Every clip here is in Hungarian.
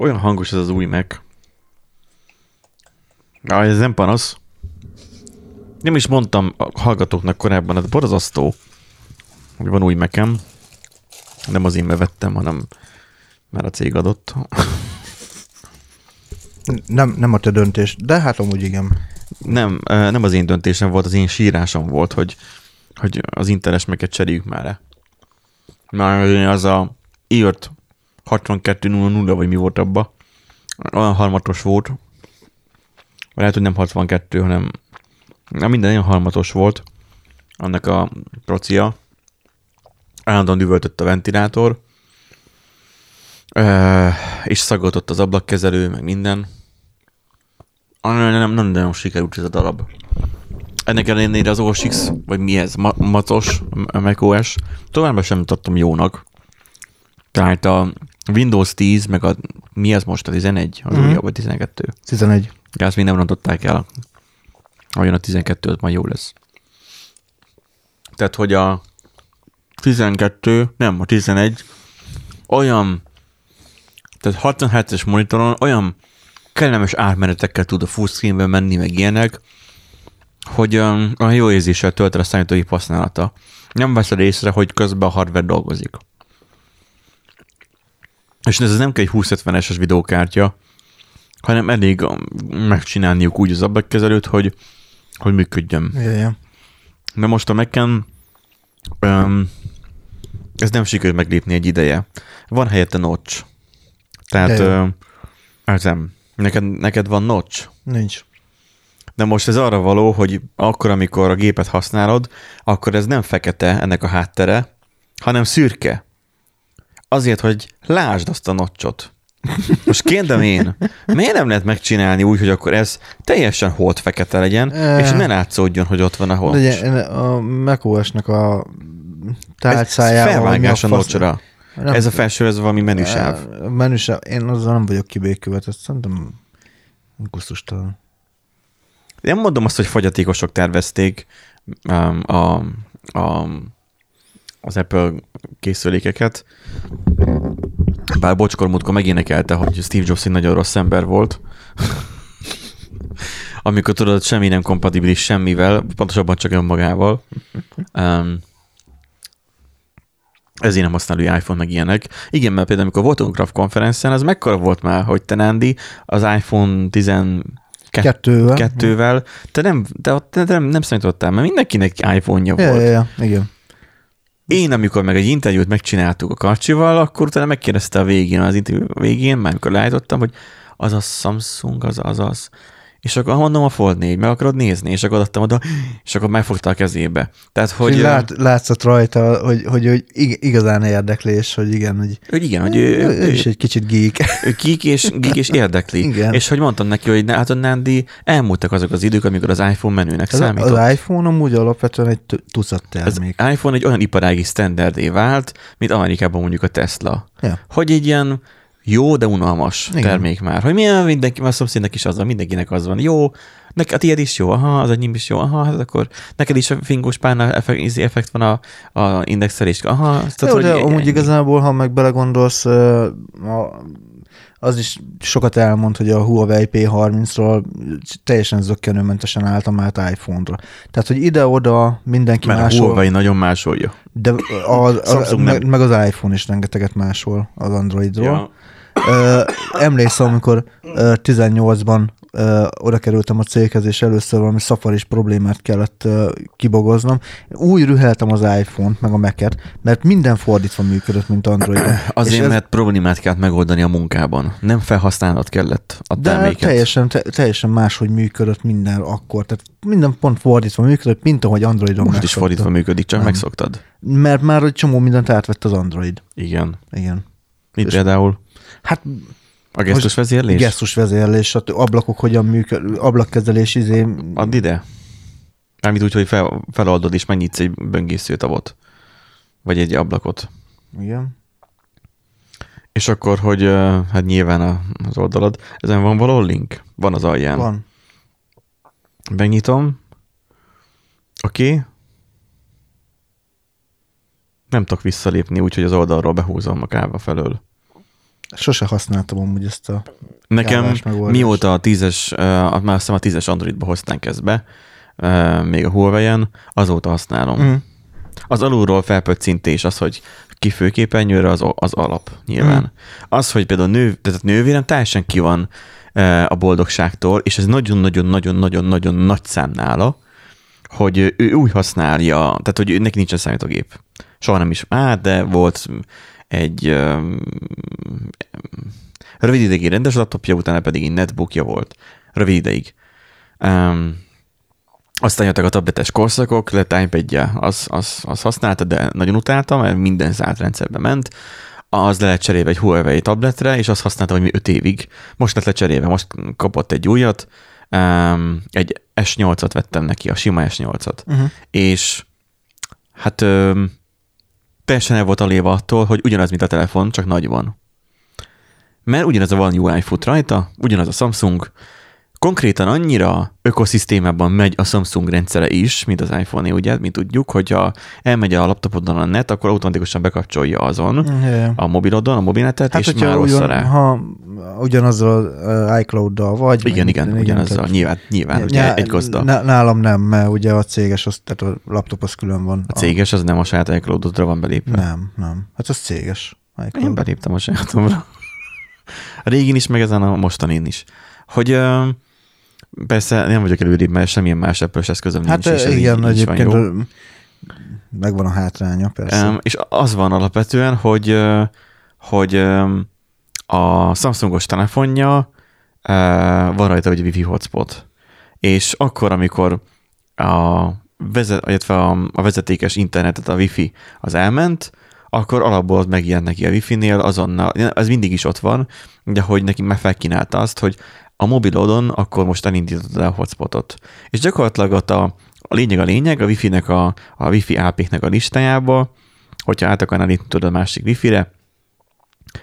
Olyan hangos ez az új Mac. Ah, ez nem panasz. Nem is mondtam a hallgatóknak korábban, ez borzasztó, hogy van új Mac-em. Nem az én bevettem, hanem már a cég adott. Nem a te döntés, de hát amúgy igen. Nem az én döntésem volt, az én sírásom volt, hogy az interes Mac-et cseréljük már le. Már az a írt 6200, vagy mi volt abba, olyan harmatos volt, vagy lehet, hogy nem 62, hanem minden olyan harmatos volt, annak a procia, állandóan üvöltött a ventilátor, és szagoltott az ablakkezelő, meg minden. Nem nagyon sikerült ez a darab. Ennek ellenére az OS X, vagy mi ez, macOS, macOS, továbbá sem tartom jónak. Tehát a Windows 10, meg a, mi ez most, a 11, az újabb, vagy 12? 11. De azt még nem rontották el. Olyan a 12, az majd jó lesz. Tehát, hogy a 12, nem, a 11, olyan, tehát 67-es monitoron olyan kellemes átmenetekkel tud a full screenben menni, meg ilyenek, hogy a jó érzéssel tölt el a számítógép használata. Nem veszed észre, hogy közben a hardware dolgozik. És ez nem kell egy 2070-es videókártya, hanem elég megcsinálniuk úgy az ablakkezelőt, hogy működjön. Yeah. De most a Mac-en ez nem sikerül meglépni egy ideje. Van helyette notch. Tehát neked van notch? Nincs. De most ez arra való, hogy akkor, amikor a gépet használod, akkor ez nem fekete ennek a háttere, hanem szürke. Azért, hogy lásd azt a notchot. Most kérdem én, miért nem lehet megcsinálni úgy, hogy akkor ez teljesen holt fekete legyen, és ne látszódjon, hogy ott van a notch. A macOS-nak a tárcájával... Ez felvágás a notchra. Ez a felső, ez valami menüsáv. Menüsáv. Én azzal nem vagyok kibékülve, ezt szerintem gusztustalan. Nem mondom azt, hogy fogyatékosok tervezték az Apple készülékeket. Bár Bocskor múltkor megénekelte, hogy Steve Jobs egy nagyon rossz ember volt. Amikor tudod, semmi nem kompatibilis semmivel, pontosabban csak önmagával. Ezért nem használó iPhone, meg ilyenek. Igen, mert például amikor voltunk Craft Konferencián, az mekkora volt már, hogy te, Nándi, az iPhone 12-vel te nem számítottál, mert mindenkinek iPhone-ja volt. Igen. Én, amikor meg egy interjút megcsináltuk a Karcival, akkor utána megkérdezte az interjú végén, már amikor leállítottam, hogy az a Samsung, az. És akkor mondom, a Fold 4, meg akarod nézni, és akkor adtam oda, és akkor megfogta a kezébe. Tehát, hogy... Látszott rajta, hogy igazán érdeklés, hogy igen, hogy ő is egy kicsit geek. Ő geek és érdekli. Igen. És hogy mondtam neki, hogy hát a Nándi, elmúltak azok az idők, amikor az iPhone menőnek számított. Az iPhone amúgy alapvetően egy tucat termék. Az iPhone egy olyan iparági standardé vált, mint Amerikában mondjuk a Tesla. Ja. Hogy egy ilyen jó, de unalmas termék már. Hogy milyen mindenki, már szomszédnek is az van, mindenkinek az van. Jó, a tiéd is jó, aha, az enyém is jó, aha, hát akkor neked is a fingós pálna effekt van a indexelés. Aha, jó, de amúgy igazából, ha meg belegondolsz, az is sokat elmond, hogy a Huawei P30-ról teljesen zökkenőmentesen álltam át iPhone-ra. Tehát, hogy ide-oda mindenki másol. Mert a Huawei nagyon másolja. De meg az iPhone is rengeteget másol az Androidról. Ja. Emlékszem, amikor 18-ban oda kerültem a céghez, és először valami szafaris problémát kellett kibogoznom. Úgy rüheltem az iPhone-t, meg a Mac-et, mert minden fordítva működött, mint Androidon. Azért, mert problémát kellett megoldani a munkában. Nem felhasználnod kellett a terméket. De teljesen máshogy működött minden akkor. Tehát minden pont fordítva működött, mint ahogy Androidon most is fordítva működik, csak megszoktad. Mert már egy csomó mindent átvett az Android. Igen. Mit például? Hát a gesztusvezérlés? Gesztusvezérlés, ablakok hogyan működ, ablakkezelés izé... Add ide. Mármint úgy, hogy feloldod és megnyitsz egy böngészőtavot. Vagy egy ablakot. Igen. És akkor, hogy hát nyilván az oldalad. Ezen van való link? Van az alján. Van. Megnyitom. Oké. Nem tudok visszalépni, úgyhogy az oldalról behúzom a káva felől. Sose használtam amúgy ezt a... Nekem mióta a 10-es, már aztán a 10-es Androidba hozták ezt be, még a Huawei-en, azóta használom. Mm. Az alulról felpöccintés az, hogy ki főképernyőre, az alap nyilván. Mm. Az, hogy például nővérem teljesen ki van a boldogságtól, és ez nagyon-nagyon-nagyon-nagyon-nagyon nagy szám nála, hogy ő úgy használja, tehát hogy neki nincsen számítógép. Soha nem is. De volt egy rövid ideig rendes laptopja, utána pedig egy netbookja volt. Rövid ideig. Aztán jöttek a tabletes korszakok, lett iPadje, az használta, de nagyon utálta, mert minden zárt rendszerbe ment. Az le lett cserélve egy Huawei tabletre, és azt használta, hogy mi 5 évig. Most lett lecserélve, most kapott egy újat. Egy S8-at vettem neki, a sima S8-at. Uh-huh. És hát teljesen el volt aléva attól, hogy ugyanaz, mint a telefon, csak nagy van. Mert ugyanaz a One UI fut rajta, ugyanaz a Samsung. Konkrétan annyira ökoszisztémában megy a Samsung rendszere is, mint az iPhone-é, ugye, mint tudjuk, hogyha elmegy a laptopodon a net, akkor automatikusan bekapcsolja azon a mobilodon, a mobilnetet, hát, és már rossza rá. Ha ugyanazzal iCloud-dal vagy. Igen, ugyanazzal, nyilván ugye egy gazda. Nálam nem, mert ugye a céges, az, tehát a laptop az külön van. A céges az nem a saját iCloud-odra van belépve. Nem. Hát az céges. iCloud. Én beléptem a sajátomra. A régin is, meg ezen a mostanin is. Hogy... Persze nem vagyok előrébb, mert semmilyen más Apple-s eszközöm nincs. Hát igen, egyébként megvan a hátránya, persze. És az van alapvetően, hogy a Samsungos telefonja van rajta egy Wi-Fi hotspot. És akkor, amikor a vezetékes internetet, a Wi-Fi az elment, akkor alapból az megjelent neki a Wi-Fi-nél azonnal, ez mindig is ott van, de hogy neki már felkínálta azt, hogy a mobilodon akkor most elindítottad el a hotspotot. És gyakorlatilag ott a lényeg, a Wi-Fi-nek, a Wi-Fi AP-nek a listájába, hogyha át akarnál indítani a másik Wi-Fi-re,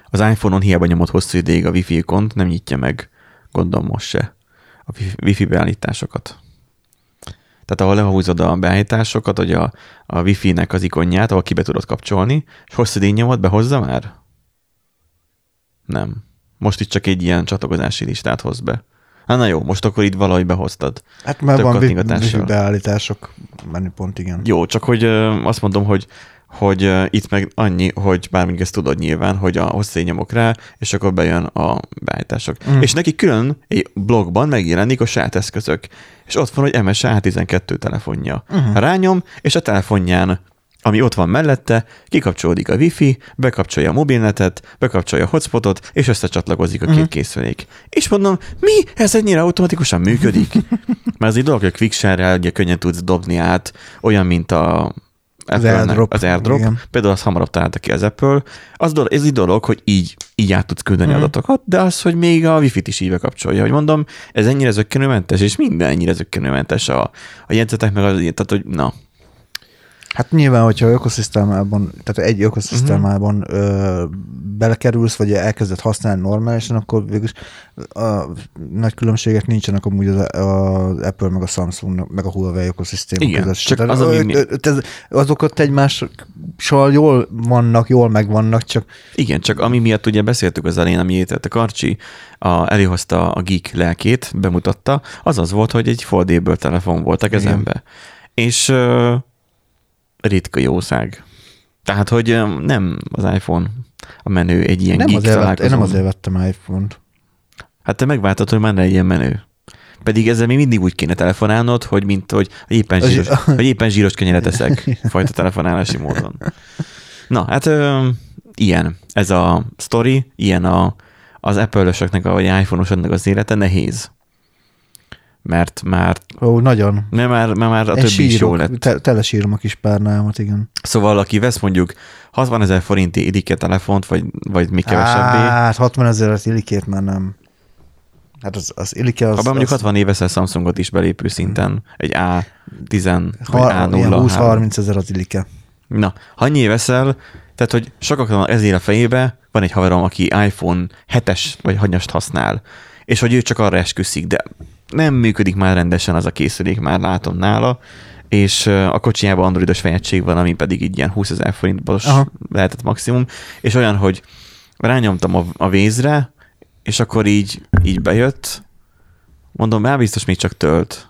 az iPhone-on hiába nyomott hosszú ideig a Wi-Fi ikont, nem nyitja meg, gondolom most se, a Wi-Fi beállításokat. Tehát ahol lehúzod a beállításokat, hogy a Wi-Fi-nek az ikonját, ahol ki be tudod kapcsolni, és hosszú ideig nyomod, behozza már? Nem. Most itt csak egy ilyen csatlakozási listát hoz be. Hát na jó, most akkor itt valahogy behoztad. Hát már van Wi-Fi beállítások menüpont, igen. Jó, csak hogy azt mondom, hogy itt meg annyi, hogy bármint ezt tudod nyilván, hogy hosszú nyomok rá, és akkor bejön a beállítások. Mm. És neki külön egy blogban megjelenik a saját eszközök. És ott van, hogy MSA 12 telefonja. Mm. Rányom, és a telefonján, ami ott van mellette, kikapcsolódik a Wi-Fi, bekapcsolja a mobilnetet, bekapcsolja a hotspotot, és összecsatlakozik a két készülék. És mondom, mi? Ez ennyire automatikusan működik? Mert az egy dolog, hogy a quickshare-rel ugye könnyen tudsz dobni át, olyan, mint az AirDrop. Igen. Például az hamarabb találta ki az Apple. Ez egy dolog, hogy így át tudsz küldeni adatokat, de az, hogy még a Wi-Fi-t is így bekapcsolja. Hogy mondom, ez ennyire zökkenőmentes, és minden ennyire zökkenőmentes a jegyzetek, meg az, tehát, hogy na. Hát nyilván, hogyha egy ökoszisztémában belekerülsz, vagy elkezded használni normálisan, akkor végülis nagy különbségek nincsenek amúgy az Apple, meg a Samsung, meg a Huawei ökoszisztéma között. Csak tehát, azok ott egymással jól megvannak, csak... Igen, csak ami miatt ugye beszéltük az elén, ami ételt a Karci, elhozta a geek lelkét, bemutatta, az volt, hogy egy foldable telefon volt a kezembe. És... ritka jószág. Tehát, hogy nem az iPhone a menő egy ilyen geek találkozó. Én nem azért vettem iPhone-t. Hát te megváltad, hogy már ne legyen menő. Pedig ezzel még mindig úgy kéne telefonálnod, hogy mint, hogy éppen zsíros kenyeret eszek fajta telefonálási módon. Na, hát ilyen. Ez a sztori, ilyen az Apple-ösöknek, vagy iPhone-osoknak az élete nehéz. Mert már... Ó, nagyon. Mert már a többi is jó lett. Telesírom a kis párnámat, igen. Szóval, aki vesz mondjuk 60 000 forintért idike telefont, vagy mi kevesebbé... Hát 60 000-et ilikét már nem. Hát az ilike az... Abban mondjuk 60 éveszel Samsungot is belépő szinten. Egy A10, vagy A0. 20-30 000 az ilike. Na, ha annyi éveszel, tehát, hogy sokaknak ezért a fejébe van egy haverom, aki iPhone 7-es vagy 6-ast használ, és hogy ő csak arra esküszik, de... nem működik már rendesen az a készülék, már látom nála, és a kocsijában androidos fejegység van, ami pedig így ilyen 20 000 forintból lehetett maximum, és olyan, hogy rányomtam a vézre, és akkor így bejött, mondom, már biztos még csak tölt.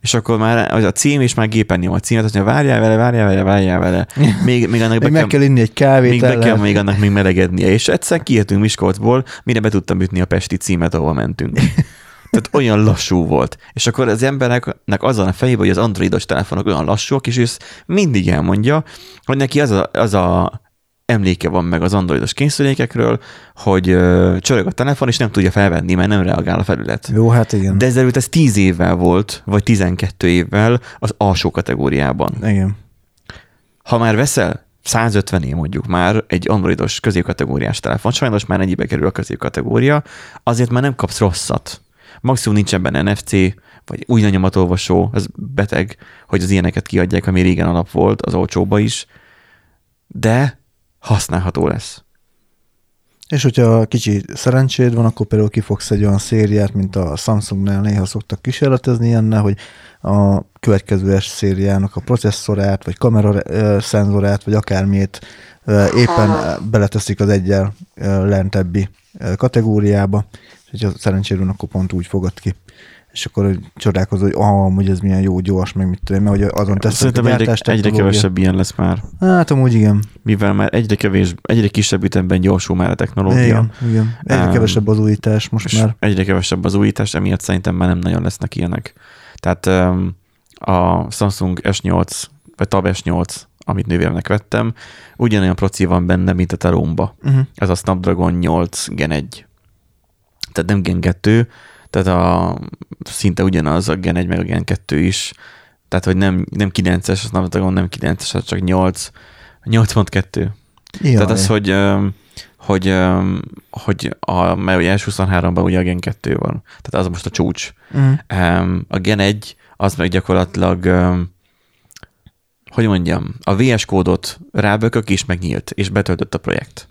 És akkor már a cím, és már gépen nyom a címet, azt mondja, várjál vele. Még annak meg kell inni egy kávét. Még annak még melegednie. És egyszer kiértünk Miskolcból, mire be tudtam ütni a pesti címet, ahova mentünk. Tehát olyan lassú volt. És akkor az embereknek az a fejében, hogy az androidos telefonok olyan lassúak, és ő mindig elmondja, hogy neki az a emléke van meg az androidos készülékekről, hogy csörög a telefon, és nem tudja felvenni, mert nem reagál a felület. Jó, hát igen. De ezelőtt ez 10 évvel volt, vagy 12 évvel az alsó kategóriában. Igen. Ha már veszel 150 év mondjuk már egy androidos középkategóriás telefon, sajnos már ennyibe kerül a középkategória, azért már nem kapsz rosszat. Maximum nincsen benne NFC, vagy új lenyomatolvasó, az beteg, hogy az ilyeneket kiadják, ami régen alap volt, az olcsóba is, de használható lesz. És hogyha kicsi szerencséd van, akkor például kifogsz egy olyan szériát, mint a Samsungnál néha szoktak kísérletezni ilyennel, hogy a következő S szériának a processzorát, vagy kamera szenzorát, vagy akármiét éppen beleteszik az egyel lentebbi kategóriába, és ha szerencséd van, akkor pont úgy fogad ki. És akkor csodálkozó, hogy amúgy ez milyen jó, gyors, meg mit tudom, mert azon teszem a gyártást. Egyre kevesebb ilyen lesz már. Hát amúgy igen. Mivel már egyre kisebb ütemben gyorsul már a technológia. Igen. Egyre kevesebb az újítás most már. Egyre kevesebb az újítás, emiatt szerintem már nem nagyon lesznek ilyenek. Tehát a Samsung S8, vagy Tab S8, amit nővéremnek vettem, ugyanolyan proci van benne, mint a Taromba. Uh-huh. Ez a Snapdragon 8 Gen 1. Tehát nem Gen 2, tehát szinte ugyanaz a Gen 1 meg a Gen 2 is. Tehát, hogy nem 9-es, azt nem 9-es, csak 8. 8.2. Jaj. Tehát az, hogy mert ugye S23-ban ugye a Gen 2 van. Tehát az most a csúcs. Uh-huh. A Gen 1 az meg gyakorlatilag, hogy mondjam, a VS kódot rábökök és megnyílt, és betöltött a projekt.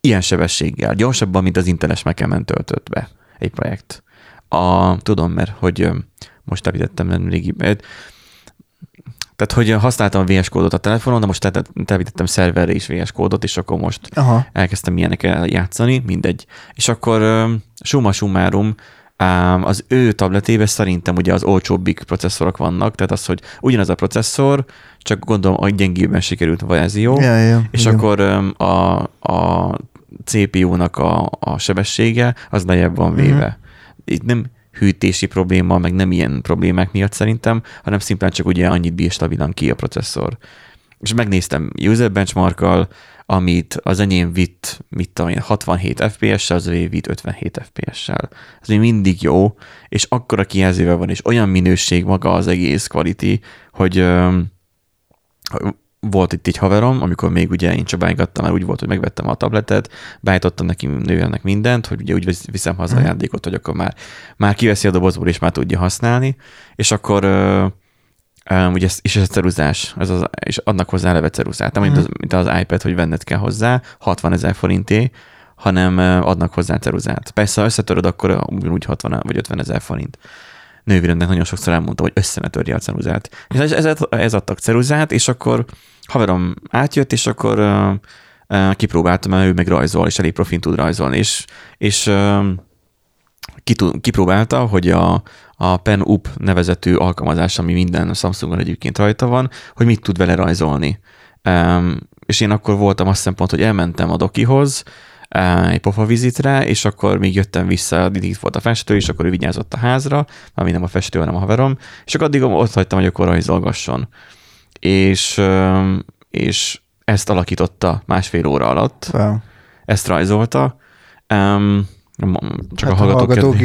Ilyen sebességgel. Gyorsabban, mint az Inteles Mac-en töltött be egy projekt. Tudom, mert hogy most tevítettem nemrégiben. Tehát, hogy használtam a VS kódot a telefonon, de most tevítettem szerverre is VS kódot, és akkor most elkezdtem ilyenekkel játszani, mindegy. És akkor summa summarum, az ő tabletében szerintem ugye az olcsóbbik processzorok vannak, tehát az, hogy ugyanaz a processzor, csak gondolom, hogy gyengébben sikerült a verzió, és igen. Akkor a CPU-nak a sebessége az lejjebb van véve. Uh-huh. Itt nem hűtési probléma, meg nem ilyen problémák miatt szerintem, hanem szimplán csak ugye annyit bír stabilan ki a processzor. És megnéztem user benchmarkkal, amit az enyém vitt, mit tudom én, 67 FPS-sel, az övé vitt 57 FPS-sel. Ez még mindig jó, és akkora kijelzővel van, és olyan minőség maga az egész quality, hogy volt itt egy haverom, amikor még ugye én csak bájgattam, mert úgy volt, hogy megvettem a tabletet, bájtottam neki nőjönnek mindent, hogy ugye úgy viszem haza a játékot, hogy akkor már kiveszi a dobozból, és már tudja használni, és akkor ugye, és ez a ceruzás, és adnak hozzá eleve ceruzát. Nem mint az iPad, hogy venned kell hozzá, 60 000 forinté, hanem adnak hozzá ceruzát. Persze, ha összetöröd, akkor úgy 60 vagy 50 000 forint. Nővéremnek nagyon sokszor elmondta, hogy össze ne törje a ceruzát. És ez adtak ceruzát, és akkor haverom átjött, és akkor kipróbáltam, mert ő meg rajzol, és elég profin tud rajzolni, és kipróbálta, hogy a Pen Up nevezetű alkalmazás, ami minden Samsungon egyébként rajta van, hogy mit tud vele rajzolni. És én akkor voltam azt szempont, hogy elmentem a dokihoz, egy pofavizitre, és akkor még jöttem vissza, itt volt a festő, és akkor ő vigyázott a házra, ami nem a festő, hanem a haverom, és akkor addig ott hagytam, hogy akkor rajzolgasson. És ezt alakította 1,5 óra alatt. Wow. Ezt rajzolta. Csak hát a hallgatók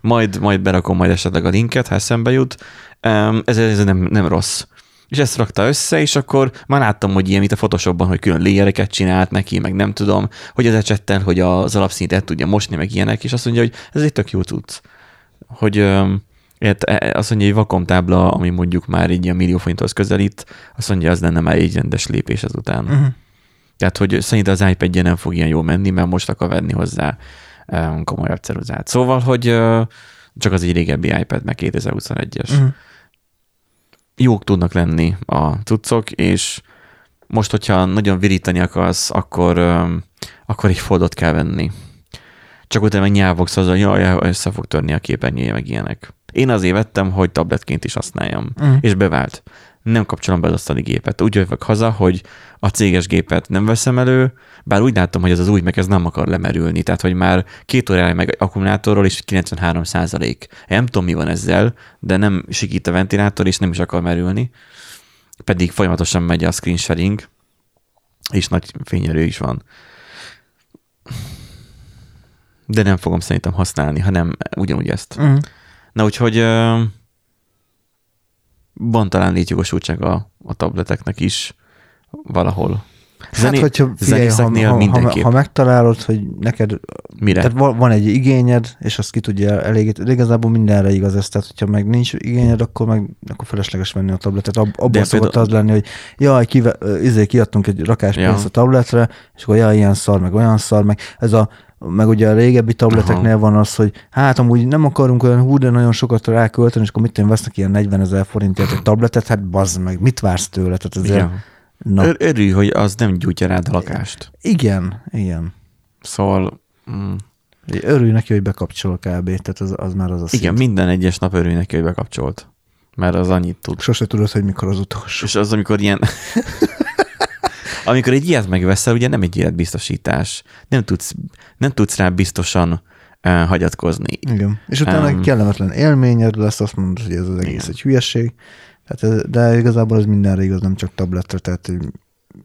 majd berakom majd esetleg a linket, ha eszembe jut. Ez nem rossz. És ezt rakta össze, és akkor már láttam, hogy ilyen, mint a Photoshopban, hogy külön léjereket csinált neki, meg nem tudom, hogy az ecsettel, hogy az alapszínt el tudja mosni, meg ilyenek, és azt mondja, hogy ez egy tök jó tudsz. Hogy azt mondja, egy vakomtábla, ami mondjuk már egy ilyen 1 millió forinthoz közelít, azt mondja, az lenne már egy rendes lépés ezután. Uh-huh. Tehát, hogy szerintem az iPad-je nem fog ilyen jól menni, mert most akar venni hozzá komolyabb ceruzát. Szóval, hogy csak az egy régebbi iPad, meg 2021-es. Uh-huh. Jók tudnak lenni a cuccok, és most, hogyha nagyon virítani akarsz, akkor akkor egy Foldot kell venni. Csak utána meg nyávogsz azzal, hogy jaj, össze fog törni a képernyője, meg ilyenek. Én azért vettem, hogy tabletként is használjam, és bevált. Nem kapcsolom be az asztali gépet. Úgy jövök haza, hogy a céges gépet nem veszem elő, bár úgy látom, hogy ez az új meg ez nem akar lemerülni. Tehát, hogy már 2 órája meg akkumulátorról is 93%. Nem tudom, mi van ezzel, de nem sikít a ventilátor, és nem is akar merülni. Pedig folyamatosan megy a screen sharing, és nagy fényerő is van. De nem fogom szerintem használni, hanem ugyanúgy ezt. Mm. Na úgyhogy van talán létjogosultság a tableteknek is valahol. Ha megtalálod, hogy neked mire? Tehát van egy igényed, és azt ki tudja elégíteni. Igazából mindenre igaz ez, tehát hogyha meg nincs igényed, akkor felesleges venni a tabletet. Abban szokott az lenni, hogy jaj, kiadtunk egy rakás pénzt a tabletre, és akkor jaj, ilyen szar, meg olyan szar, meg ez a meg ugye a régebbi tableteknél van az, hogy hát amúgy nem akarunk olyan hú, de nagyon sokat rákölteni, és akkor mit tudom, vesznek ilyen 40 000 forintért egy tabletet, hát bazd meg, mit vársz tőle? Tehát ja. Örülj, hogy az nem gyújtja rád a lakást. Igen, igen. Szóval... Örülj neki, hogy bekapcsol kb. Tehát az már az a szint. Igen, minden egyes nap örülj neki, hogy bekapcsolt. Mert az annyit tud. Sose tudod, hogy mikor az utolsó. És az, amikor ilyen... Amikor egy ilyet megveszel, ugye nem egy életbiztosítás. Nem tudsz rá biztosan hagyatkozni. Igen. És utána egy kellemetlen élményed lesz, azt mondod, hogy ez az egész egy hülyeség. Tehát de igazából ez mindenre igaz, nem csak tabletre. Tehát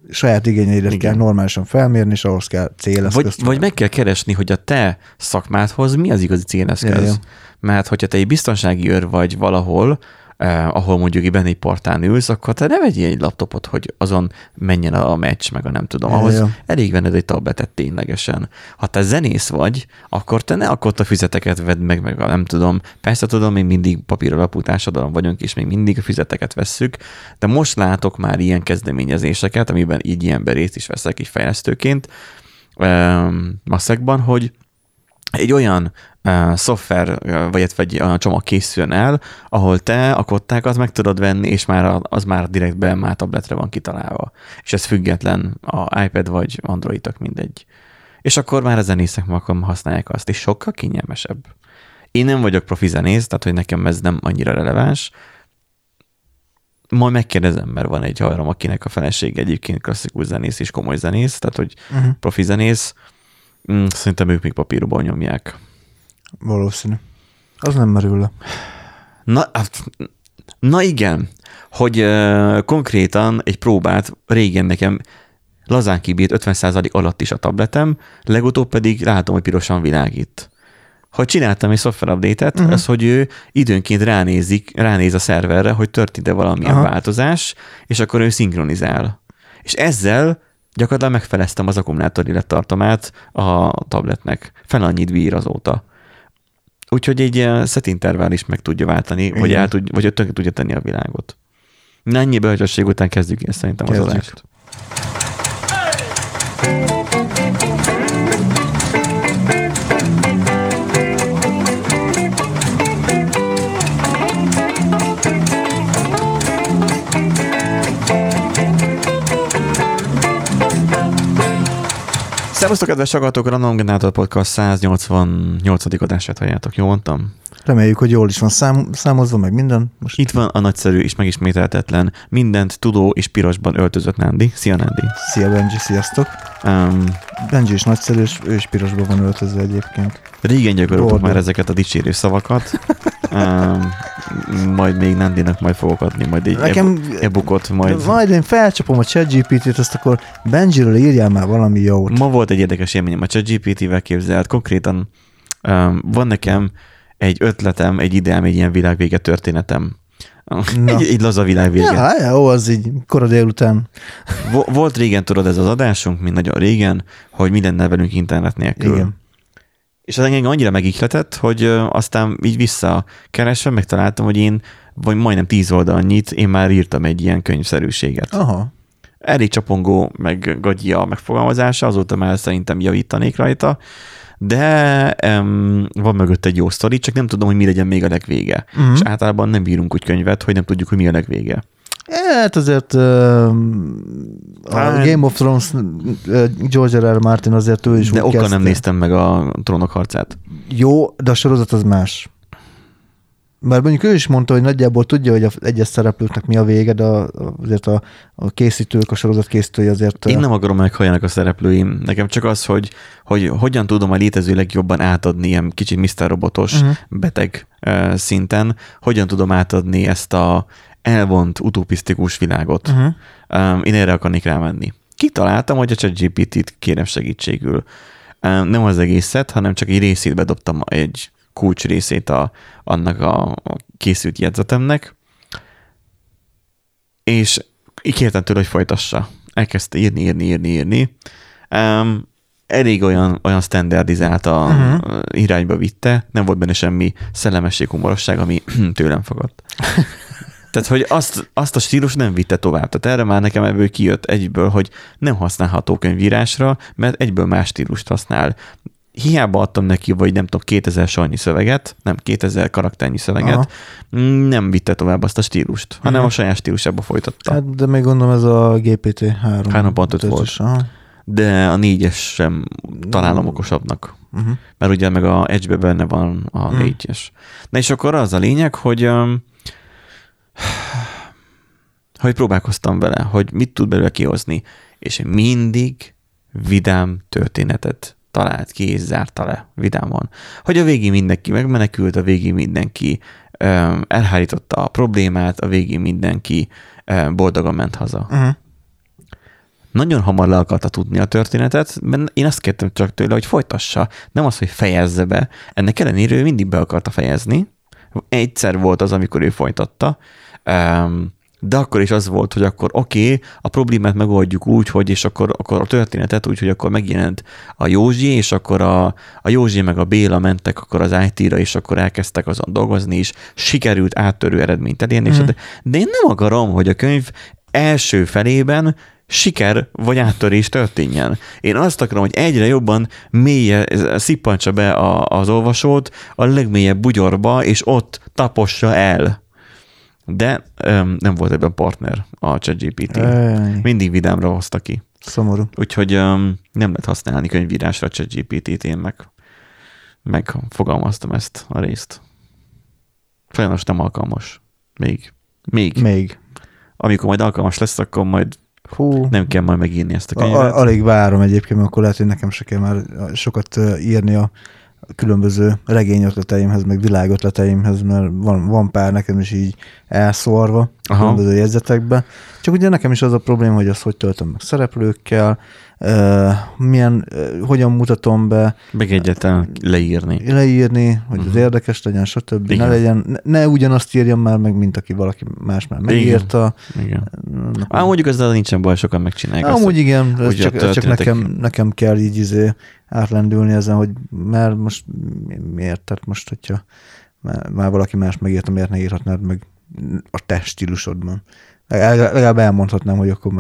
saját igényeidet kell normálisan felmérni, és ahhoz kell céleszközt. Vagy meg kell keresni, hogy a te szakmádhoz mi az igazi céleszköz. Igen. Mert hogyha te egy biztonsági őr vagy valahol, ahol mondjuk benne egy partán ülsz, akkor te ne vegyél egy laptopot, hogy azon menjen a meccs, meg a nem tudom. Ahhoz elég venned egy tabletet ténylegesen. Ha te zenész vagy, akkor te ne akkor a füzeteket vedd meg, meg a nem tudom. Persze tudom, még mindig papíralapú társadalom vagyunk, és még mindig a füzeteket vesszük, de most látok már ilyen kezdeményezéseket, amiben így ilyenben részt is veszek így fejlesztőként maszekban, hogy egy olyan szoftver, vagy olyan csomag készüljön el, ahol te a kottákat meg tudod venni, és már az már direktben már tabletre van kitalálva. És ez független a iPad vagy Android-ok mindegy. És akkor már a zenészek magam használják azt, és sokkal kényelmesebb. Én nem vagyok profi zenész, tehát hogy nekem ez nem annyira releváns. Majd megkérdezem, mert van egy hajrom, akinek a felesége egyébként klasszikus zenész és komoly zenész, tehát hogy profi zenész. Szerintem ők még papírban nyomják. Valószínű. Az nem merül le. Na igen, hogy konkrétan egy próbát régen nekem lazán kibírt 50% alatt is a tabletem, legutóbb pedig látom, hogy pirosan világít. Ha csináltam egy software update-et, az, hogy ő időnként ránéz a szerverre, hogy történt-e valamilyen változás, és akkor ő szinkronizál. És ezzel gyakorlatilag megfeleztem az akkumulátor élettartamát a tabletnek. Fel annyit bír azóta. Úgyhogy egy szetintervál is meg tudja váltani, hogy tönkre tudja tenni a világot. Na, ennyi behagyasség után kezdjük én szerintem az adást. Szerusztok, kedves hallgatók, Random Generátor Podcast 188. adását halljátok, jól mondtam? Reméljük, hogy jól is van számozva, meg minden. Most itt van a nagyszerű és megismételhetetlen, mindent tudó és pirosban öltözött Nándi. Szia, Nándi! Szia, Benji, sziasztok! Benji is nagyszerű, és ő is pirosban van öltözve egyébként. Régen gyakoroltuk már ezeket a dicsérő szavakat. Majd még Nandinak majd fogok adni, majd egy e-bookot. Majd én felcsapom a ChatGPT-t, azt akkor Benjiről írjál már valami jót. Ma volt egy érdekes élményem a ChatGPT-vel, képzelt. Konkrétan van nekem egy ötletem, egy ideám, egy ilyen világvége történetem. Egy laza világvége. Ja, ó, az így kora délután. Volt régen, tudod, ez az adásunk, mint nagyon régen, hogy mi lenne velünk internet nélkül. Igen. És az engem annyira megihletett, hogy aztán így visszakeresve megtaláltam, hogy én vagy majdnem 10 oldalnyit, én már írtam egy ilyen könyvszerűséget. Aha. Elég csapongó, meg gagyja megfogalmazása, azóta már szerintem javítanék rajta, de van mögött egy jó sztori, csak nem tudom, hogy mi legyen még a legvége. És általában nem írunk úgy könyvet, hogy nem tudjuk, hogy mi a legvége. Hát azért a Game of Thrones George R.R. Martin azért ő is de okkal nem néztem meg a Trónok harcát. Jó, de a sorozat az más. Mert mondjuk ő is mondta, hogy nagyjából tudja, hogy az egyes szereplőknek mi a vége, de azért a készítők, a sorozat készítői azért... Én nem akarom, hogy meghalljanak a szereplőim. Nekem csak az, hogy hogyan tudom a létező legjobban átadni ilyen kicsit Mr. Robotos beteg szinten, hogyan tudom átadni ezt a elvont utopisztikus világot. Én erre akarnék rámenni. Kitaláltam, hogy a ChatGPT-t kérem segítségül. Nem az egészet, hanem csak egy részét bedobtam egy kulcs részét annak a készült jegyzetemnek, és kértem tőle, hogy folytassa. Elkezdte írni. Elég olyan standardizált irányba vitte, nem volt benne semmi szellemesség, humorosság, ami tőlem fogadt. Tehát, hogy azt a stílus nem vitte tovább. Tehát erre már nekem ebből kijött egyből, hogy nem használható könyvírásra, mert egyből más stílust használ. Hiába adtam neki, vagy nem tudom, 2000 szöveget, nem 2000 karakternyi szöveget, nem vitte tovább azt a stílust, hanem a saját stílusába folytatta. Hát, de még gondolom ez a GPT-3. 3.5 volt. De a 4-es sem találom okosabbnak. Mert ugye meg a Edge-be benne van a 4-es. Na és akkor az a lényeg, hogy próbálkoztam vele, hogy mit tud belőle kihozni, és mindig vidám történetet talált ki, és zárta le vidámon. Hogy a végén mindenki megmenekült, a végén mindenki elhárította a problémát, a végén mindenki boldogan ment haza. Nagyon hamar le akarta tudni a történetet, mert én azt kértem csak tőle, hogy folytassa, nem az, hogy fejezze be. Ennek ellenére ő mindig be akarta fejezni. Egyszer volt az, amikor ő folytatta, de akkor is az volt, hogy akkor oké, a problémát megoldjuk úgy, hogy és akkor a történetet úgy, hogy akkor megjelent a Józsi, és akkor a Józsi meg a Béla mentek akkor az IT-ra, és akkor elkezdtek azon dolgozni, és sikerült áttörő eredményt elérni. De én nem akarom, hogy a könyv első felében siker vagy áttörés történjen. Én azt akarom, hogy egyre jobban mélyen szippantsa be az olvasót a legmélyebb bugyorba, és ott tapossa el. De nem volt ebben partner a ChatGPT. Mindig vidámra hozta ki. Szomorú. Úgyhogy nem lehet használni könyvírásra a ChatGPT-t, én meg fogalmaztam ezt a részt. Sajnos nem alkalmas. Még. Amikor majd alkalmas lesz, akkor majd nem kell majd megírni ezt a könyvet. Alig várom egyébként, mert akkor lehet, hogy nekem se kell már sokat írni a különböző regényötleteimhez, meg világötleteimhez, mert van pár nekem is így elszórva különböző jegyzetekbe. Csak ugye nekem is az a probléma, hogy azt hogy töltöm meg szereplőkkel, hogyan mutatom be. Meg egyáltalán leírni. Hogy az érdekes legyen, stb. Ne legyen, ne ugyanazt írjam már meg, mint aki valaki más már megírta. Mondjuk ezzel nincsen baj, sokan megcsinálják. Amúgy igen, csak nekem kell így átlendülni ezen, hogy mert most miért? Tehát most, hogyha már valaki más megírta, miért ne írhatnád meg a te stílusodban? Legalább elmondhatnám, hogy akkor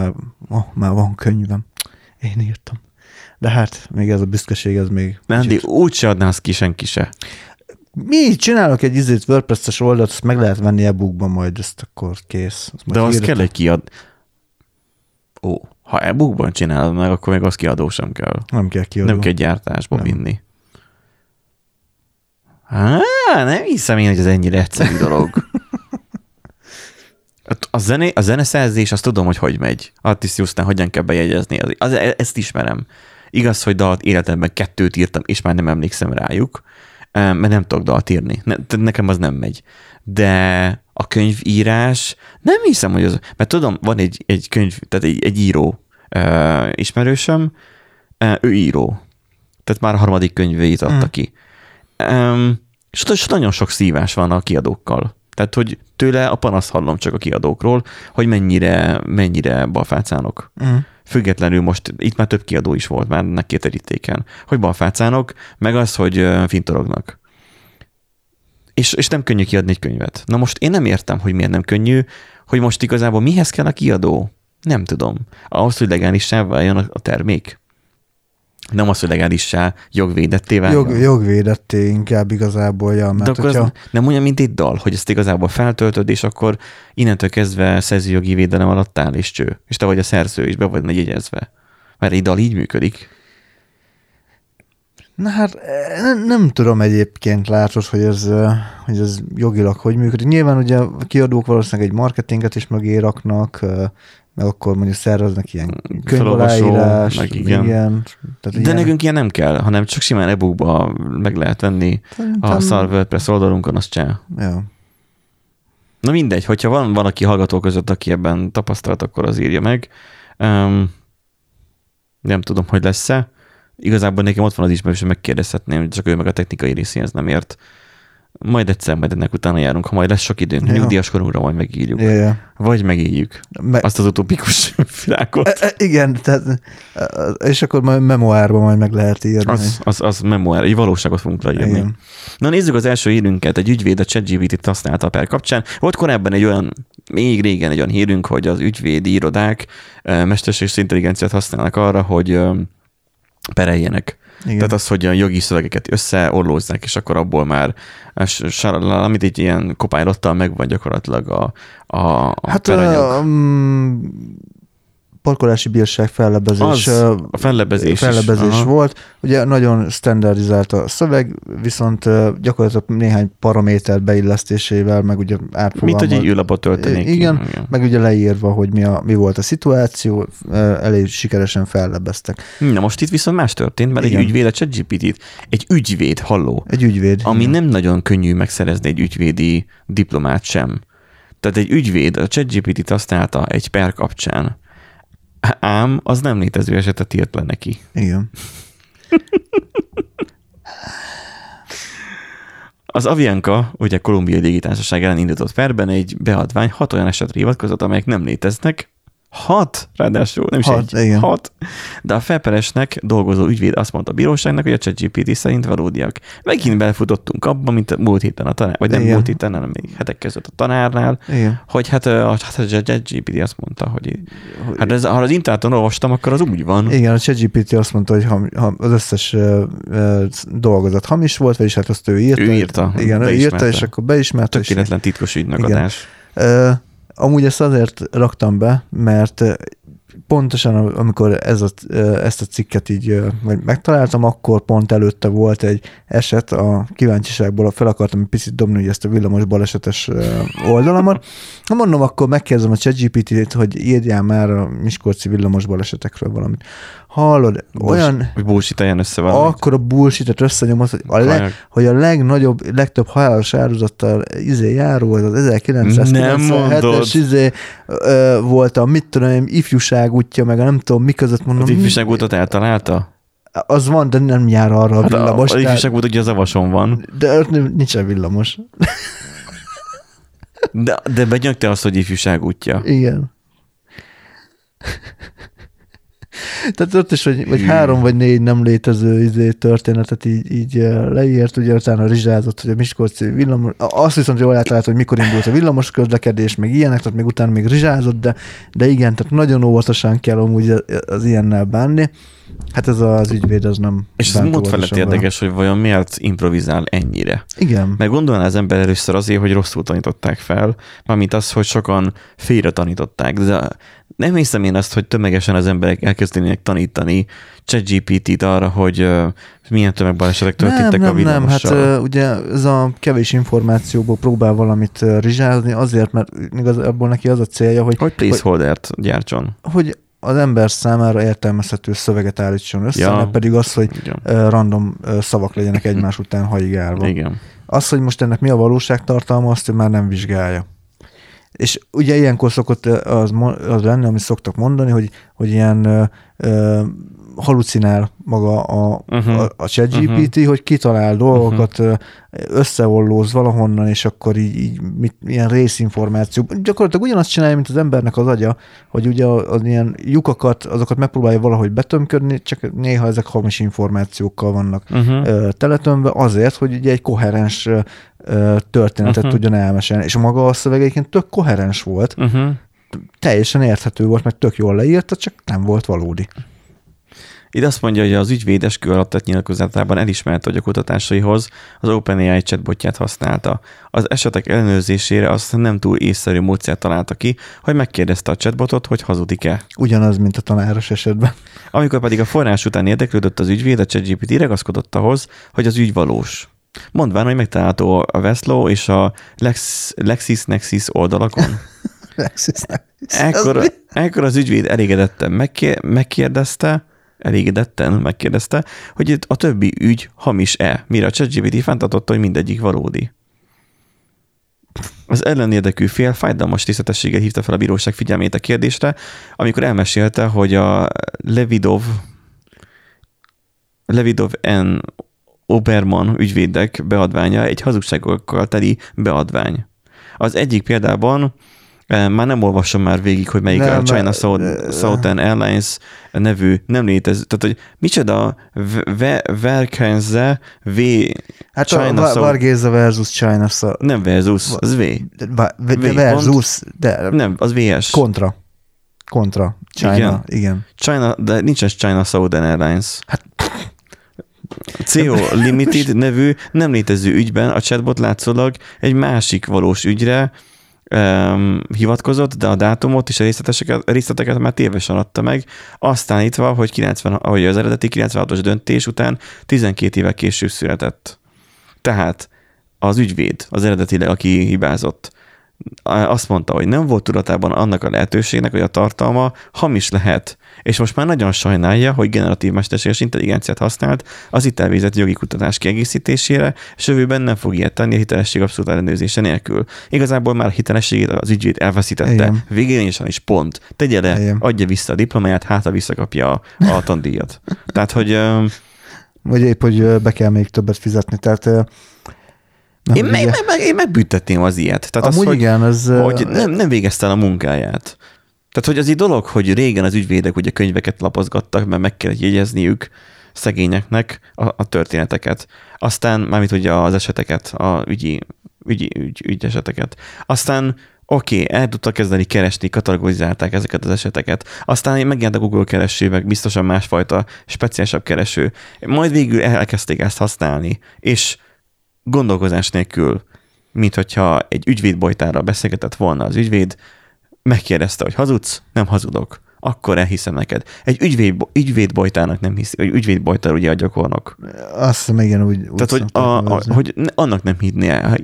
már van könyvem. Én írtam. De hát még ez a büszkeség, ez még... Nándi, úgyse adnász ki senki se. Mi? Csinálok egy WordPress-es oldalt, azt meg lehet venni e-bookban majd, ezt akkor kész. De azt kell egy kiadni. Ha e-bookban csinálod meg, akkor még az kiadó sem kell. Nem kell kiadó. Nem kell gyártásba vinni. Nem hiszem én, hogy ez ennyire egyszerű dolog. A zeneszerzés, azt tudom, hogy megy. Artisziusnál hogyan kell bejegyezni. Ezt ismerem. Igaz, hogy dalt életemben 2 írtam, és már nem emlékszem rájuk, mert nem tudok dalt írni. Nekem az nem megy. De a könyvírás, nem hiszem, hogy az... Mert tudom, van egy könyv, tehát egy író ismerősöm, ő író. Tehát már a harmadik könyvét adta ki. És nagyon sok szívás van a kiadókkal. Tehát, hogy tőle a panaszt hallom csak a kiadókról, hogy mennyire balfácánok. Függetlenül most, itt már több kiadó is volt már ennek 2 terítéken, hogy balfácánok, meg az, hogy fintorognak. És nem könnyű kiadni egy könyvet. Na most én nem értem, hogy miért nem könnyű, hogy most igazából mihez kell a kiadó? Nem tudom. Ahhoz, hogy legálisá váljon a termék. Nem az, hogy legálissá, jogvédetté válja. Jogvédetté inkább igazából, ja. Mert de akkor hogyha... nem olyan, mint itt dal, hogy ezt igazából feltöltöd, és akkor innentől kezdve szerzőjogi védelem alatt áll, és cső. És te vagy a szerző, és be vagy jegyezve. Mert egy dal így működik. Na hát nem tudom egyébként, látod, hogy ez jogilag hogy működik. Nyilván ugye a kiadók valószínűleg egy marketinget is mögé raknak, meg akkor mondjuk szerveznek ilyen könyvaláírás, meg igen. Tehát de nekünk ilyen nem kell, hanem csak simán e-bookba meg lehet venni. Szerintem... a Star-Bird Press oldalunkon, azt csinál. Ja. Na mindegy, hogyha van aki hallgató között, aki ebben tapasztalt, akkor az írja meg. Nem tudom, hogy lesz-e. Igazából nekem ott van az ismerős, hogy megkérdezhetném, csak ő meg a technikai részéhez nem ért. Majd egyszer, majd ennek utána járunk, ha majd lesz sok időn, nyugdíjas korunkra majd megírjuk. Yeah. Vagy megírjuk azt az utópikus világot. Igen, tehát, és akkor majd memoárban majd meg lehet írni. Az memoár, egy valóságot fogunk leírni. Igen. Na nézzük az első hírünket, egy ügyvéd a ChatGPT-t használta a per kapcsán. Volt korábban egy olyan, még régen egy olyan hírünk, hogy az ügyvédi irodák mesterséges intelligenciát használnak arra, hogy pereljenek. Igen. Tehát az, hogy a jogi szövegeket összeorlózzák, és akkor abból már, amit egy ilyen kopálylottal megvan gyakorlatilag a peranyag. Parkolási bírság fellebbezés. A fellebbezés volt. Ugye nagyon standardizált a szöveg, viszont gyakorlatilag néhány paraméter beillesztésével, meg ugye átfogalmaz. Mint, hogy egy űrlapot töltenék. Igen, meg ugye leírva, hogy mi volt a szituáció, elég sikeresen fellebbeztek. Na most itt viszont más történt, mert igen. Egy ügyvéd a ChatGPT-t. Egy ügyvéd, halló. Egy ügyvéd. Ami igen. Nem nagyon könnyű megszerezni egy ügyvédi diplomát sem. Tehát egy ügyvéd a ChatGPT-t használta egy per kapcsán. Ám az nem létező esetet írt le neki. Igen. Az Avianca, ugye Kolumbiai Légitársaság ellen indított perben egy beadvány 6 olyan esetre hivatkozott, amelyek nem léteznek. 6, ráadásul nem is 6. De a felperesnek dolgozó ügyvéd azt mondta a bíróságnak, hogy a ChatGPT szerint valódiak. Megint belefutottunk abba, mint a múlt héten a tanár, vagy nem igen. Múlt héten, hanem még hetek között a tanárnál, igen. Hogy hát a ChatGPT azt mondta, hogy hát ha az interneten olvastam, akkor az úgy van. Igen, a ChatGPT azt mondta, hogy az összes dolgozat hamis volt, vagyis hát azt ő írta. Ő írta, és akkor beismerte. Tökéletlen titkos ügynökadás. Amúgy ezt azért raktam be, mert pontosan amikor ezt a cikket így megtaláltam, akkor pont előtte volt egy eset, a kíváncsiságból fel akartam egy picit dobni, hogy ezt a villamos balesetes oldalamat. Ha mondom, akkor megkérdezem a ChatGPT-t, hogy írjál már a miskolci villamos balesetekről valamit. Hallod, olyan... Bullshit-en össze valamit. Akkor a bullshit-et összenyomod, hogy a legnagyobb, legtöbb halálos áldozattal járó az 1997-es volt a mit tudom én, ifjúság útja, meg a nem tudom mi között mondom. Az ifjúság útot eltalálta? Az van, de nem jár arra a villamos. Az ifjúság út ugye az Avason van. De nincsen villamos. De benyögte azt, hogy ifjúság útja. Igen. Tehát ott is, hogy 3 vagy 4 nem létező történetet így leírt, ugye utána rizsázott, hogy a miskolci villamos, azt viszont jól átlált, hogy mikor indult a villamos közlekedés, meg ilyenek, tehát még utána még rizsázott, de igen, tehát nagyon óvatosan kell amúgy az ilyennel bánni. Hát ez az ügyvéd, az nem... És ez múlt felett érdekes, hogy vajon miért improvizál ennyire. Igen. Mert gondolná az ember először azért, hogy rosszul tanították fel, mármint az, hogy sokan félre tanították, de nem hiszem én azt, hogy tömegesen az emberek elkezdenének tanítani ChatGPT-t arra, hogy milyen tömegbalesetek történtek a villamossal. Hát ugye ez a kevés információból próbál valamit rizsázni, azért, mert igazából neki az a célja, hogy placeholdert gyártson. Hogy az ember számára értelmezhető szöveget állítson össze, ja. Pedig az, hogy igen. Random szavak legyenek egymás után haigálva. Igen. Az, hogy most ennek mi a valóságtartalma, azt ő már nem vizsgálja. És ugye ilyenkor szokott az lenni, amit szoktak mondani, hogy ilyen halucinál maga a ChatGPT, hogy kitalál dolgokat, összeollóz valahonnan, és akkor így ilyen részinformáció. Gyakorlatilag ugyanazt csinálja, mint az embernek az agya, hogy ugye az ilyen lyukakat, azokat megpróbálja valahogy betömködni, csak néha ezek hamis információkkal vannak teletömve azért, hogy ugye egy koherens történetet tudjon elmesélni. És maga a szöveg egyébként tök koherens volt, teljesen érthető volt, meg tök jól leírta, csak nem volt valódi. Itt azt mondja, hogy az ügyvéd esküvő alattat nyilatkozatában elismerte, hogy a kutatásaihoz az OpenAI chatbotját használta. Az esetek ellenőrzésére azt nem túl észszerű módszert találta ki, hogy megkérdezte a chatbotot, hogy hazudik-e. Ugyanaz, mint a tanáros esetben. Amikor pedig a forrás után érdeklődött az ügyvéd, a ChatGPT ragaszkodott ahhoz, hogy az ügy valós. Mondván, hogy megtalálható a Veszló és a LexisNexis oldalakon. Ekkor az ügyvéd elégedetten megkérdezte, hogy a többi ügy hamis-e, mire a ChatGPT fenntartotta, hogy mindegyik valódi. Az ellenérdekű fél fájdalmas részletességgel hívta fel a bíróság figyelmét a kérdésre, amikor elmesélte, hogy a Levidov N. Oberman ügyvédek beadványa egy hazugságokkal teli beadvány. Az egyik példában már nem olvasom már végig, hogy melyik nem, a China Southern Airlines nevű nem létező. Tehát, hogy micsoda Verkenze V hát China Southern. Vargéza versus China Southern. Nem versus, az V. De versus, de. Nem, az VS. Kontra. China, igen. China, de nincs ez China Southern Airlines. Hát CO Limited nevű nem létező ügyben a chatbot látszólag egy másik valós ügyre hivatkozott, de a dátumot és a részleteket már tévesen adta meg, azt állítva, hogy ahogy az eredeti 96-os döntés után 12 évvel később született. Tehát az ügyvéd, az eredetileg, aki hibázott, azt mondta, hogy nem volt tudatában annak a lehetőségnek, hogy a tartalma hamis lehet, és most már nagyon sajnálja, hogy generatív mesterséges intelligenciát használt az itt elvégzett jogi kutatás kiegészítésére, és jövőben nem fog ilyet tenni a hitelesség abszolút ellenőrzése nélkül. Igazából már a hitelességét az ügyvéd elveszítette. Végényesen is pont. Tegye le, adja vissza a diplomáját, hátra visszakapja a tandíjat. Tehát, hogy... Vagy épp, hogy be kell még többet fizetni. Tehát... Én megbüntetném az ilyet. Tehát amúgy az, hogy, igen, ez... hogy nem végezte el a munkáját. Tehát, hogy az így dolog, hogy régen az ügyvédek ugye könyveket lapozgattak, mert meg kellett jegyezniük szegényeknek a történeteket. Aztán, mármint ugye az eseteket, a ügyi eseteket. Aztán oké, el tudtak kezdeni keresni, katalogizálták ezeket az eseteket. Aztán megjelent a Google kereső, meg biztosan másfajta speciálisabb kereső. Majd végül elkezdték ezt használni, és gondolkozás nélkül, mint hogyha egy ügyvédbojtárral beszélgetett volna az ügyvéd, megkérdezte, hogy hazudsz, nem hazudok, akkor elhiszem neked. Egy ügyvédbojtárnak nem hiszi, hogy ügyvédbojtár ugye a gyakornok. Azt hiszem, igen, úgy tehát, hogy annak nem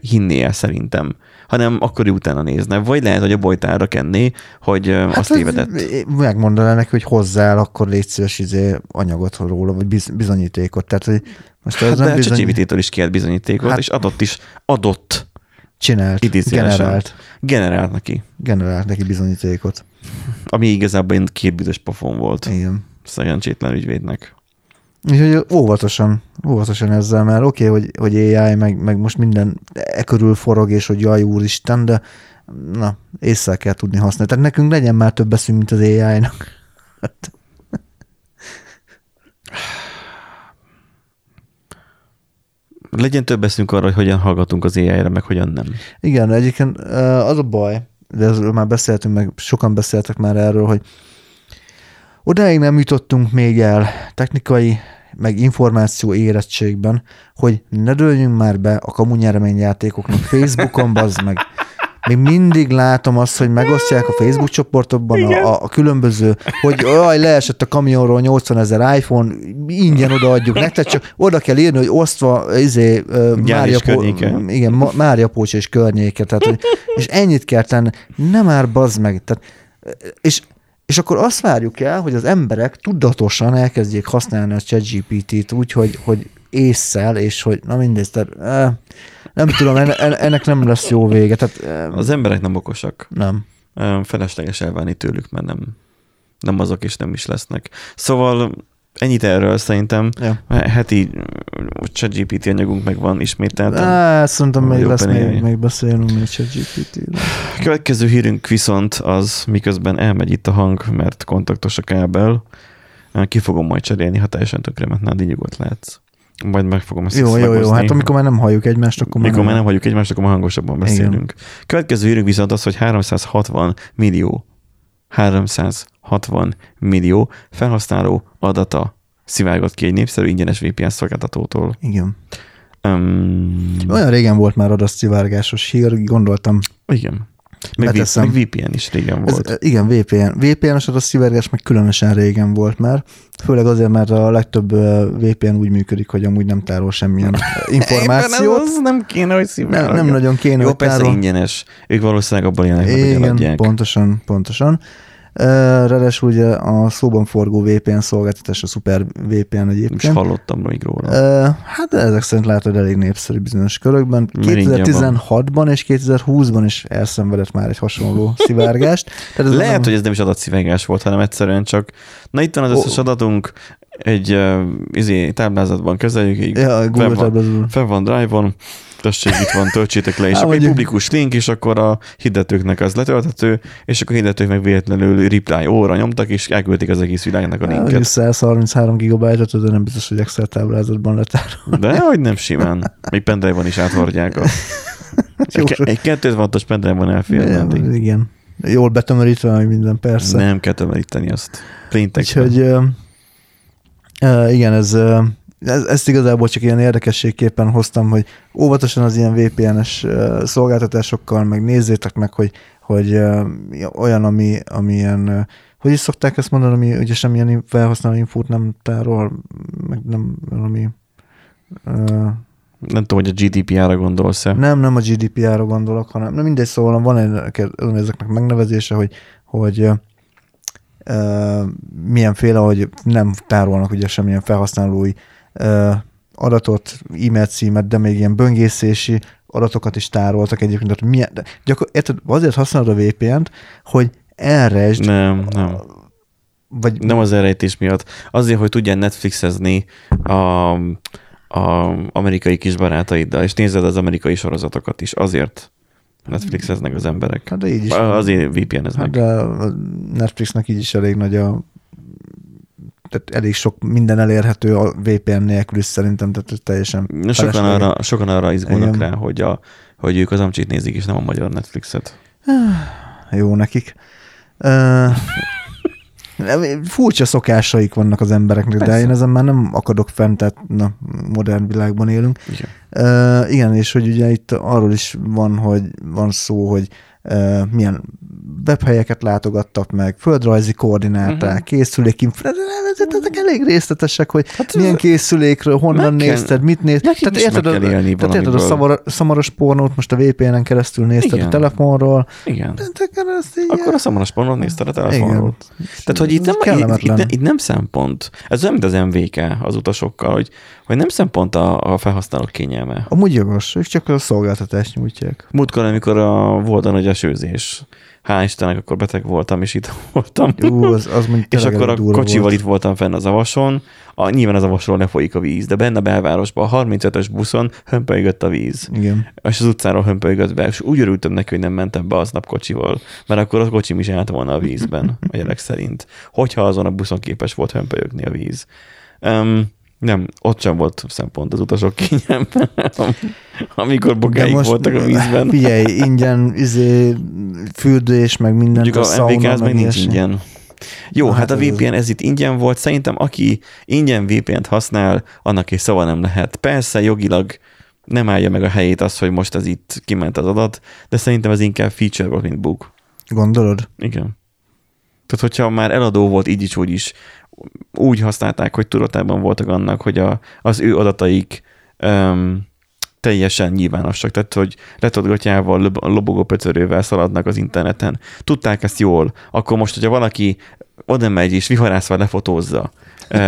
hinné el szerintem, hanem akkor utána nézne. Vagy lehet, hogy a bojtárra kenné, hogy hát azt tévedett. Megmondaná neki, hogy hozzá akkor légy szíves anyagot róla, vagy bizonyítékot. Tehát, hogy most az de a ChatGPT-től is kért bizonyítékot, és adott. Csinált, generált neki. Generált neki bizonyítékot. Ami igazából egy kétbüdös pofon volt. Igen. Szerencsétlen ügyvédnek. Úgyhogy óvatosan ezzel, mert oké, hogy AI, meg most minden körül forog, és hogy jaj, úristen, de na, észre kell tudni használni. Tehát nekünk legyen már több eszünk, mint az AI-nak. Legyen több eszünk arra, hogy hogyan hallgatunk az AI-ra, meg hogyan nem. Igen, egyébként az a baj, de ezről már beszéltünk, meg sokan beszéltek már erről, hogy odáig nem jutottunk még el technikai, meg információ érettségben, hogy ne dőljünk már be a kamunyereményjátékoknak Facebookon, bazd meg. Még mindig látom azt, hogy megosztják a Facebook csoportokban a különböző, hogy jaj, leesett a kamionról 80 000 iPhone, ingyen odaadjuk nektek, csak oda kell írni, hogy osztva Mária Pócs és környéke. Tehát, hogy, és ennyit kell tenni. Nem már bazd meg. Tehát, és akkor azt várjuk el, hogy az emberek tudatosan elkezdjék használni a ChatGPT-t úgy, hogy ésszel, és hogy na mindegy, tehát nem tudom, ennek nem lesz jó vége. Tehát, az emberek nem okosak. Nem. Felesleges elválni tőlük, mert nem azok és nem is lesznek. Szóval ennyit erről szerintem. Ja. Heti ChatGPT anyagunk megvan ismételten. Szerintem még lesz, még beszélünk még ChatGPT-re. Következő hírünk viszont az, miközben elmegy itt a hang, mert kontaktos a kábel, ki fogom majd cserélni, ha teljesen tökremet, Nándi, nyugodt lehetsz. Majd meg fogom ezt szlagozni. Jó, hát amikor már nem halljuk egymást, akkor már hangosabban beszélünk. Igen. Következő hírünk viszont az, hogy 360 millió felhasználó adata szivárgott ki egy népszerű ingyenes VPN szolgáltatótól. Igen. Olyan régen volt már adaszszivárgásos hír, gondoltam. Igen. Meg VPN is régen volt. Igen, VPN-es adaszszivárgás meg különösen régen volt már. Főleg azért, mert a legtöbb VPN úgy működik, hogy amúgy nem tárol semmilyen információt. Nem kéne, hogy szivárgja. Nem nagyon kéne, hogy tárol. Jó, persze ingyenes. Ők valószínűleg abban élnek, hogy eladják. Pontosan. Ráadásul ugye a szóban forgó VPN szolgáltatás a szuper VPN egyébként. Most hallottam még róla. Hát ezek szerint látod elég népszerű bizonyos körökben. 2016-ban és 2020-ban is elszenvedett már egy hasonló szivárgást. Tehát ez lehet, hogy ez nem is adatszivárgás volt, hanem egyszerűen csak na itt van az összes adatunk, egy táblázatban kezeljük, így fel van Drive-on, tessék, itt van, töltsétek le, és akkor egy publikus link, és akkor a hirdetőknek az letölthető, és akkor a hirdetők meg véletlenül reply all-ra nyomtak, és elküldték az egész világnak a linket. 133 GB-ot, de nem biztos, hogy Excel táblázatban letárolnak. De hogy nem simán. Még pendrive-on is áthordják. Egy 256-os pendrive-on elfér. Igen. Jól betömörítve, hogy minden, persze. Nem kell tömöríteni azt. Úgyhogy igen, ezt igazából csak ilyen érdekességképpen hoztam, hogy óvatosan az ilyen VPN-es szolgáltatásokkal, meg nézzétek meg, hogy olyan, ami ilyen, hogy is szokták ezt mondani, ami ugye semmilyen felhasználó infót nem tárol, meg nem valami... Nem tudom, hogy a GDPR-ra gondolsz-e. Nem a GDPR-ra gondolok, hanem nem mindegy, szóval van ezeknek megnevezése, hogy milyenféle, hogy nem tárolnak ugye semmilyen felhasználói adatot, e-mail címet, de még ilyen böngészési adatokat is tároltak egyébként. Tehát azért használod a VPN-t, hogy elrejtsd. Nem. Vagy... Nem az elrejtés miatt. Azért, hogy tudjál Netflixezni a amerikai kisbarátaiddal, és nézed az amerikai sorozatokat is. Azért Netflixeznek az emberek. Hát de így is. Azért VPN-eznek. Hát a Netflixnek így is elég nagy tehát elég sok minden elérhető a VPN nélkül is szerintem, tehát teljesen... Sokan arra izgulnak rá, hogy ők az amcsit nézik, és nem a magyar Netflixet. Jó nekik. Furcsa szokásaik vannak az embereknek, persze. De én ezen már nem akadok fenn, tehát modern világban élünk. Igen. Igen, és hogy ugye itt arról is van, hogy van szó, hogy milyen webhelyeket látogattak meg, földrajzi koordináták, készülékinformációk, ezek elég részletesek, hogy hát milyen készülékről, honnan nézted, mit nézted. Tehát érted a szamaros pornót, most a VPN-en keresztül nézted. Igen. A telefonról. Igen. Akkor a szamaros pornót nézted a telefonról. Igen. Tehát, hogy itt nem szempont. Ez olyan, mint az MVK az utasokkal, hogy nem szempont a felhasználók kényelme. Amúgy jogos, ők csak a szolgáltatást nyújtják. Múltkor, amikor volt a nagy esőzés, hál' Istennek, akkor beteg voltam, és itt voltam. Jú, az és akkor a kocsival volt. Itt voltam fenn az Avason, nyilván az Avasról lefolyik a víz, de benne a belvárosban, a 35-ös buszon hömpölygött a víz. Igen. És az utcáról hömpölygött be, és úgy örültem neki, hogy nem mentem be aznap kocsival, mert akkor a kocsim is állt volna a vízben, a gyerek szerint. Hogyha azon a buszon képes volt hömpölyögni a víz. Nem, ott sem volt szempont az utasok kényelme, amikor bokáig voltak a vízben. Figyelj, ingyen fürdés, meg mindent. Mondjuk a MVK-hez meg nincs ingyen. Jó, hát a VPN ez itt ingyen volt. Szerintem aki ingyen VPN-t használ, annak is szava nem lehet. Persze jogilag nem állja meg a helyét az, hogy most ez itt kiment az adat, de szerintem ez inkább feature volt, mint bug. Gondolod? Igen. Tehát, hogyha már eladó volt így is, úgy is, úgy használták, hogy tudatában voltak annak, hogy az ő adataik teljesen nyilvánosak. Tehát, hogy letolgatjával, lobogó pöcörővel szaladnak az interneten. Tudták ezt jól. Akkor most, hogyha valaki oda megy és viharászva lefotózza,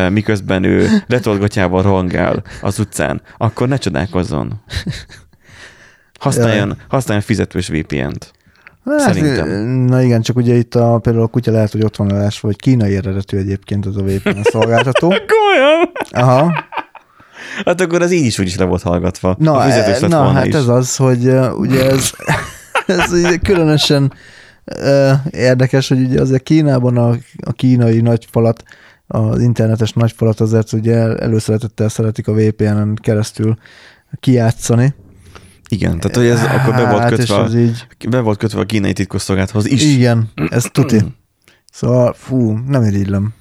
miközben ő letolgatjával rohangál az utcán, akkor ne csodálkozzon. Használjon fizetős VPN-t. Na igen, csak ugye itt például a kutya lehet, hogy ott van elásva, hogy kínai eredetű egyébként az a VPN szolgáltató. Komolyan? Aha. Hát akkor az így is úgyis le volt hallgatva. Na hát is. Ez az, hogy ugye ez ugye különösen érdekes, hogy ugye azért Kínában a kínai nagyfalat, az internetes nagyfalat azért ugye előszeretettel szeretik a VPN-en keresztül kijátszani. Igen, tehát hogy ez akkor be volt kötve a kínai titkosszolgálathoz is. Igen, ez tuti. Szóval, nem irigylem.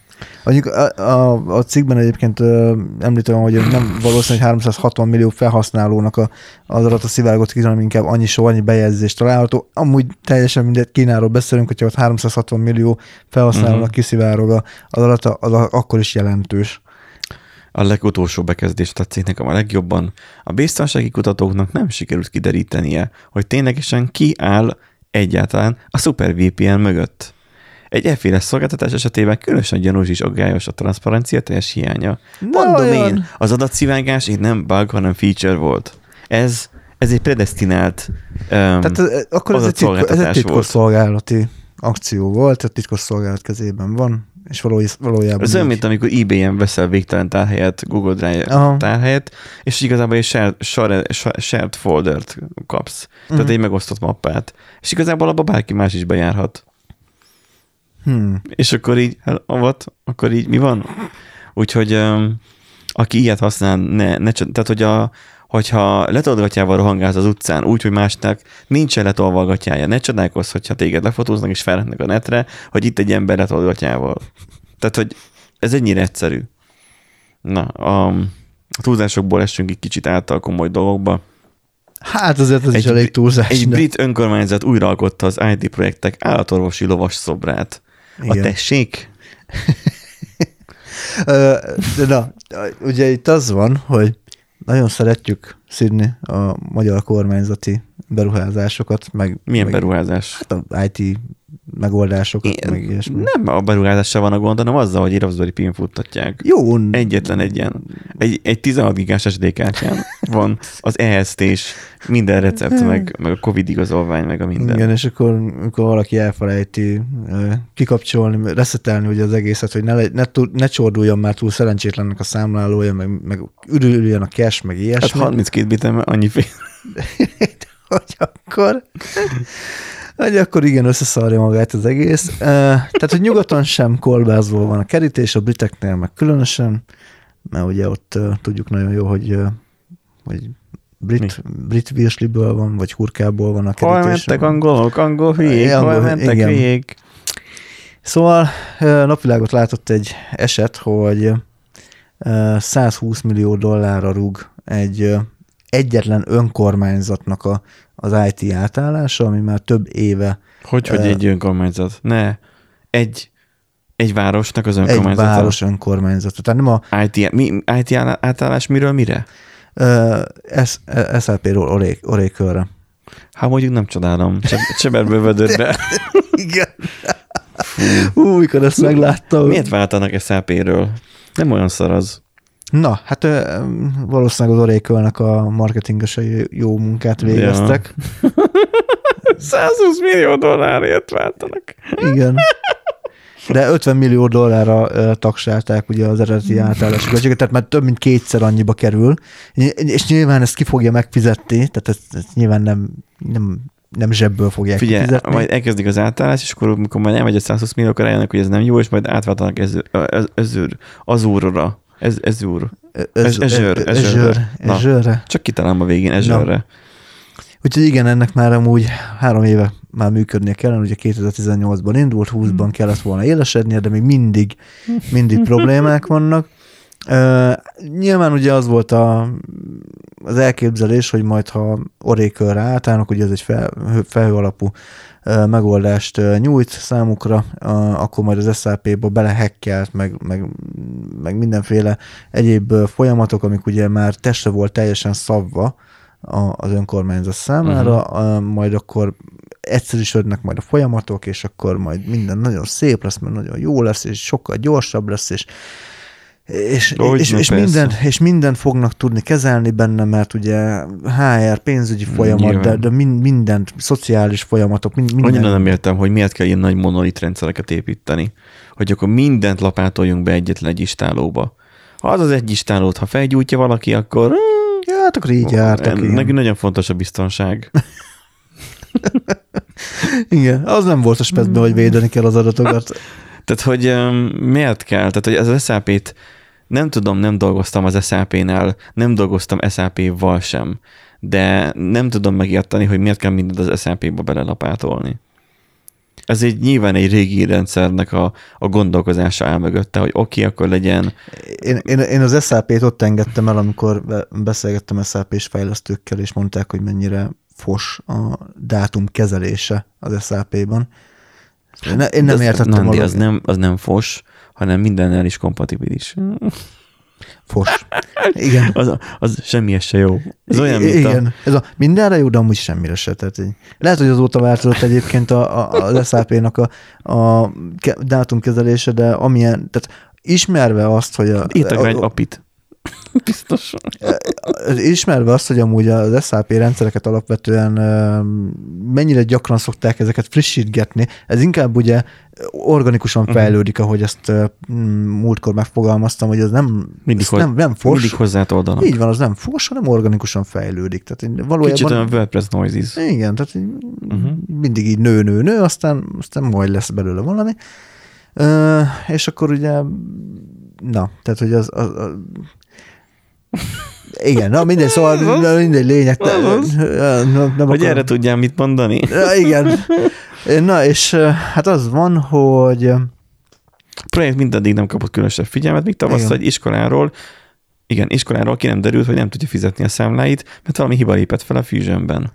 A cikkben egyébként említem, hogy nem valószínű, hogy 360 millió felhasználónak az adat a szivárgott ki, hanem inkább annyi bejegyzés található. Amúgy teljesen mindegy, Kínáról beszélünk, hogyha ott 360 millió felhasználónak kiszivárog az adat, az akkor is jelentős. A legutolsó bekezdést tetszik nekem a legjobban. A biztonsági kutatóknak nem sikerült kiderítenie, hogy ténylegesen ki áll egyáltalán a Super VPN mögött. Egy efféle szolgáltatás esetében különösen gyanús és aggályos a transzparencia teljes hiánya. Mondom én, az adatszivárgás itt nem bug, hanem feature volt. Ez egy predestinált akkor ez egy titkosszolgálati akció volt, a titkosszolgálat kezében van, és valójában... Ez olyan, mint amikor eBay-en veszel végtelen tárhelyet, Google Drive tárhelyet, és igazából egy shared foldert kapsz. Tehát egy megosztott mappát. És igazából abba bárki más is bejárhat. És akkor így, akkor így mi van? Úgyhogy aki ilyet használ, tehát hogyha letolgatjával rohangálsz az utcán úgy, hogy másnak nincsen letolvalgatjája, ne csodálkozz, hogyha téged lefotóznak és felhetnek a netre, hogy itt egy ember letolgatjával. Tehát, hogy ez ennyire egyszerű. Na, a túlzásokból essünk egy kicsit át a komoly dolgokba. Hát azért ez is elég túlzás. Egy brit önkormányzat újraalkotta az IT projektek állatorvosi lovas szobrát. Igen. A tessék? Na, ugye itt az van, hogy nagyon szeretjük szidni a magyar kormányzati beruházásokat. Milyen beruházás? Hát az IT megoldásokat, meg ilyesmi. Nem a beruházással van a gond, hanem azzal, hogy iravzori pin futtatják. Jó. Egyetlen egy ilyen. Egy 16 gigás SD kártyán van az EST-s, minden recept, meg a Covid igazolvány, meg a minden. Igen, és akkor, amikor valaki elfelejti kikapcsolni, reszetelni ugye az egészet, hogy ne csorduljon már túl szerencsétlennek a számlálója, meg ürüljön a cash, meg ilyesmi. Hát 32 bitem, annyi fél. Hogy akkor igen, összeszarja magát az egész. Tehát, hogy nyugaton sem kolbászból van a kerítés, a briteknél meg különösen, mert ugye ott tudjuk nagyon jó, hogy brit virsliből van, vagy hurkából van a kerítés. Hol mentek angolok, angol hülyék, hülyék. Szóval napvilágot látott egy eset, hogy 120 millió dollárra rúg egy egyetlen önkormányzatnak az IT átállása, ami már több éve... Hogy egy önkormányzat? Ne, egy városnak az önkormányzata. Egy város önkormányzata. Tehát nem a... IT átállás miről mire? SAP-ról Oracle-re. Hát mondjuk nem csodálom. Cseberből vödörbe. Igen. Hú, mikor ezt megláttam. Miért váltanak SAP-ről? Nem olyan szar az. Na, hát valószínűleg az Oracle-nek a marketingesei jó munkát végeztek. Ja. 120 millió dollárért váltanak. Igen. De 50 millió dollárra taksálták ugye az eredeti átállásokat, tehát már több mint kétszer annyiba kerül, és nyilván ezt ki fogja megfizetni, tehát ezt nyilván nem zsebből fogják kifizetni. Majd elkezdik az átállás, és akkor amikor majd elmegy a 120 millió, akkor eljönnek, hogy ez nem jó, és majd átváltanak Azure-ra. Azure. Csak kitalálom a végén Azure-re. No. Úgyhogy igen, ennek már amúgy 3 éve már működnie kellene, ugye 2018-ban indult, 20-ban kellett volna élesednie, de még mindig problémák vannak. Nyilván ugye az volt az elképzelés, hogy majd ha Oracle-re átállnak, ugye ez egy felhő alapú megoldást nyújt számukra, akkor majd az SAP-ba belehekkelt, meg mindenféle egyéb folyamatok, amik ugye már testre volt teljesen szabva az önkormányzat számára, majd akkor egyszerűsödnek majd a folyamatok, és akkor majd minden nagyon szép lesz, mert nagyon jó lesz, és sokkal gyorsabb lesz, és mindent fognak tudni kezelni benne, mert ugye HR, pénzügyi folyamat, de mindent, szociális folyamatok, mindent. Annyira nem értem, hogy miért kell ilyen nagy monolit rendszereket építeni, hogy akkor mindent lapátoljunk be egyetlen egy istálóba. Ha az egy istálót, ha felgyújtja valaki, akkor... Hát akkor így jártak. Nekünk nagyon fontos a biztonság. Igen, az nem volt a specben, hogy védeni kell az adatokat. Tehát, hogy miért kell? Tehát, hogy az SAP-t nem tudom, nem dolgoztam az SAP-nál, nem dolgoztam SAP-val sem, de nem tudom megérteni, hogy miért kell mindent az SAP-ba belelapátolni. ez egy nyilván egy régi rendszernek a gondolkozása áll mögötte, hogy oké, akkor legyen. Én az SAP-t ott engedtem el, amikor beszélgettem SAP-s fejlesztőkkel, és mondták, hogy mennyire fos a dátum kezelése az SAP-ban. Én nem értettem. Nándi, az nem fos, hanem mindennel is kompatibilis. Fos. Igen. Az semmihez se jó. Ez olyan, igen. Ez a mindenre jó, de amúgy semmire se. Tehát így. Lehet, hogy azóta változott egyébként az SAP-nak a dátumkezelése, de amilyen, tehát ismerve azt, hogy írtak rá egy apit. Biztosan. Ismerve azt, hogy amúgy az SAP rendszereket alapvetően mennyire gyakran szokták ezeket frissítgetni, ez inkább ugye organikusan fejlődik, ahogy ezt múltkor megfogalmaztam, hogy az nem mindig, nem fos. Mindig hozzátoldanak. Így van, az nem fos, hanem organikusan fejlődik. Tehát valójában, kicsit olyan WordPress noises. Igen, tehát így mindig így nő, aztán majd lesz belőle valami. És akkor ugye na, tehát hogy az igen, na mindegy, szóval mindegy lényeg. Hogy erre tudjál mit mondani? Igen. Na, és hát az van, hogy a projekt mindaddig nem kapott különösebb figyelmet, míg tavasszal egy iskoláról ki nem derült, hogy nem tudja fizetni a számláit, mert valami hiba lépett fel a Fusionben.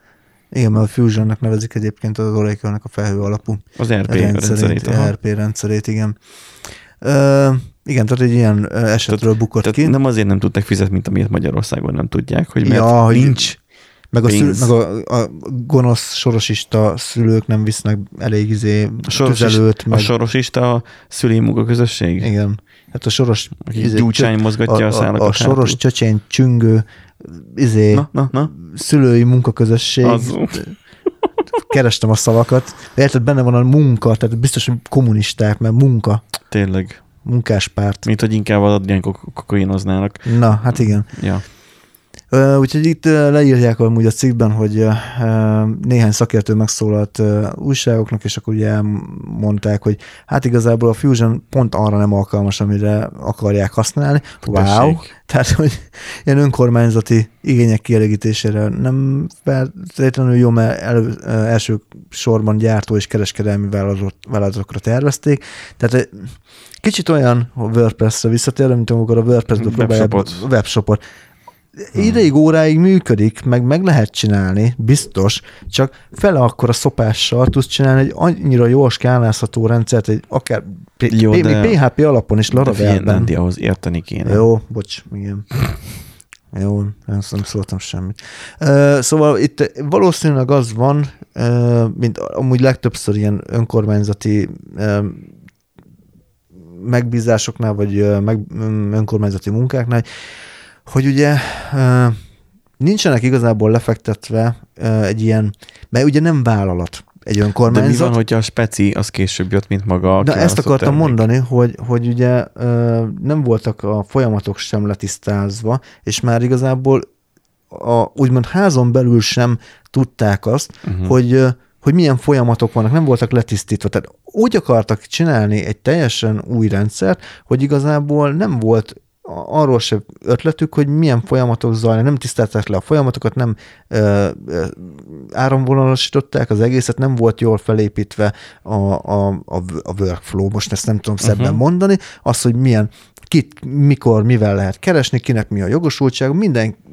Igen, mert a Fusionnak nevezik egyébként az Oracle-nek a felhő alapú. Az RP rendszerét. RP rendszerét, igen. Igen, tehát egy ilyen esetről bukott ki. Nem azért nem tudták fizetni, mint amiért Magyarországon nem tudják, hogy mert nincs pénz. Meg a gonosz sorosista szülők nem visznek elég tüzelőt. A sorosista a szülői munkaközösség? Igen. Hát a soros... Gyúcsány mozgatja a szállnak. A soros csöcsény csüngő szülői munkaközösség. Kerestem a szavakat. De érted, benne van a munka, tehát biztos, hogy kommunisták, mert munka. Tényleg. Munkáspárt. Mint hogy inkább az adjánk kokainoznának. Na, hát igen. Ja. Úgyhogy itt leírják amúgy a cikkben, hogy néhány szakértő megszólalt újságoknak, és akkor ugye mondták, hogy hát igazából a Fusion pont arra nem alkalmas, amire akarják használni. Tudesség. Wow! Tehát, hogy ilyen önkormányzati igények kielégítésére nem feltétlenül jó, mert első sorban gyártó és kereskedelmi vállalatokra tervezték. Tehát kicsit olyan WordPress-re visszatérve, mint amikor a WordPress-be próbálják a webshopot. Ideig, óráig működik, meg lehet csinálni, biztos, csak fele akkora szopással tudsz csinálni egy annyira jól skálázható rendszert, egy akár jó, PHP alapon is Laravelben. De ahhoz érteni kéne. Jó, bocs, igen. Jó, nem szóltam semmit. Szóval itt valószínűleg az van, mint amúgy legtöbbször ilyen önkormányzati megbízásoknál, vagy önkormányzati munkáknál, hogy ugye nincsenek igazából lefektetve egy ilyen, mert ugye nem vállalat egy önkormányzat. De mi van, hogyha a speci az később jött, mint maga? De ezt akartam mondani, hogy ugye nem voltak a folyamatok sem letisztázva, és már igazából úgymond házon belül sem tudták azt, hogy milyen folyamatok vannak, nem voltak letisztítva. Tehát úgy akartak csinálni egy teljesen új rendszert, hogy igazából nem volt arról sem ötletük, hogy milyen folyamatok zajlanak, nem tisztálták le a folyamatokat, nem áramvonalasították az egészet, nem volt jól felépítve a workflow, most ezt nem tudom szebben mondani, az, hogy milyen, kit, mikor, mivel lehet keresni, kinek mi a jogosultság,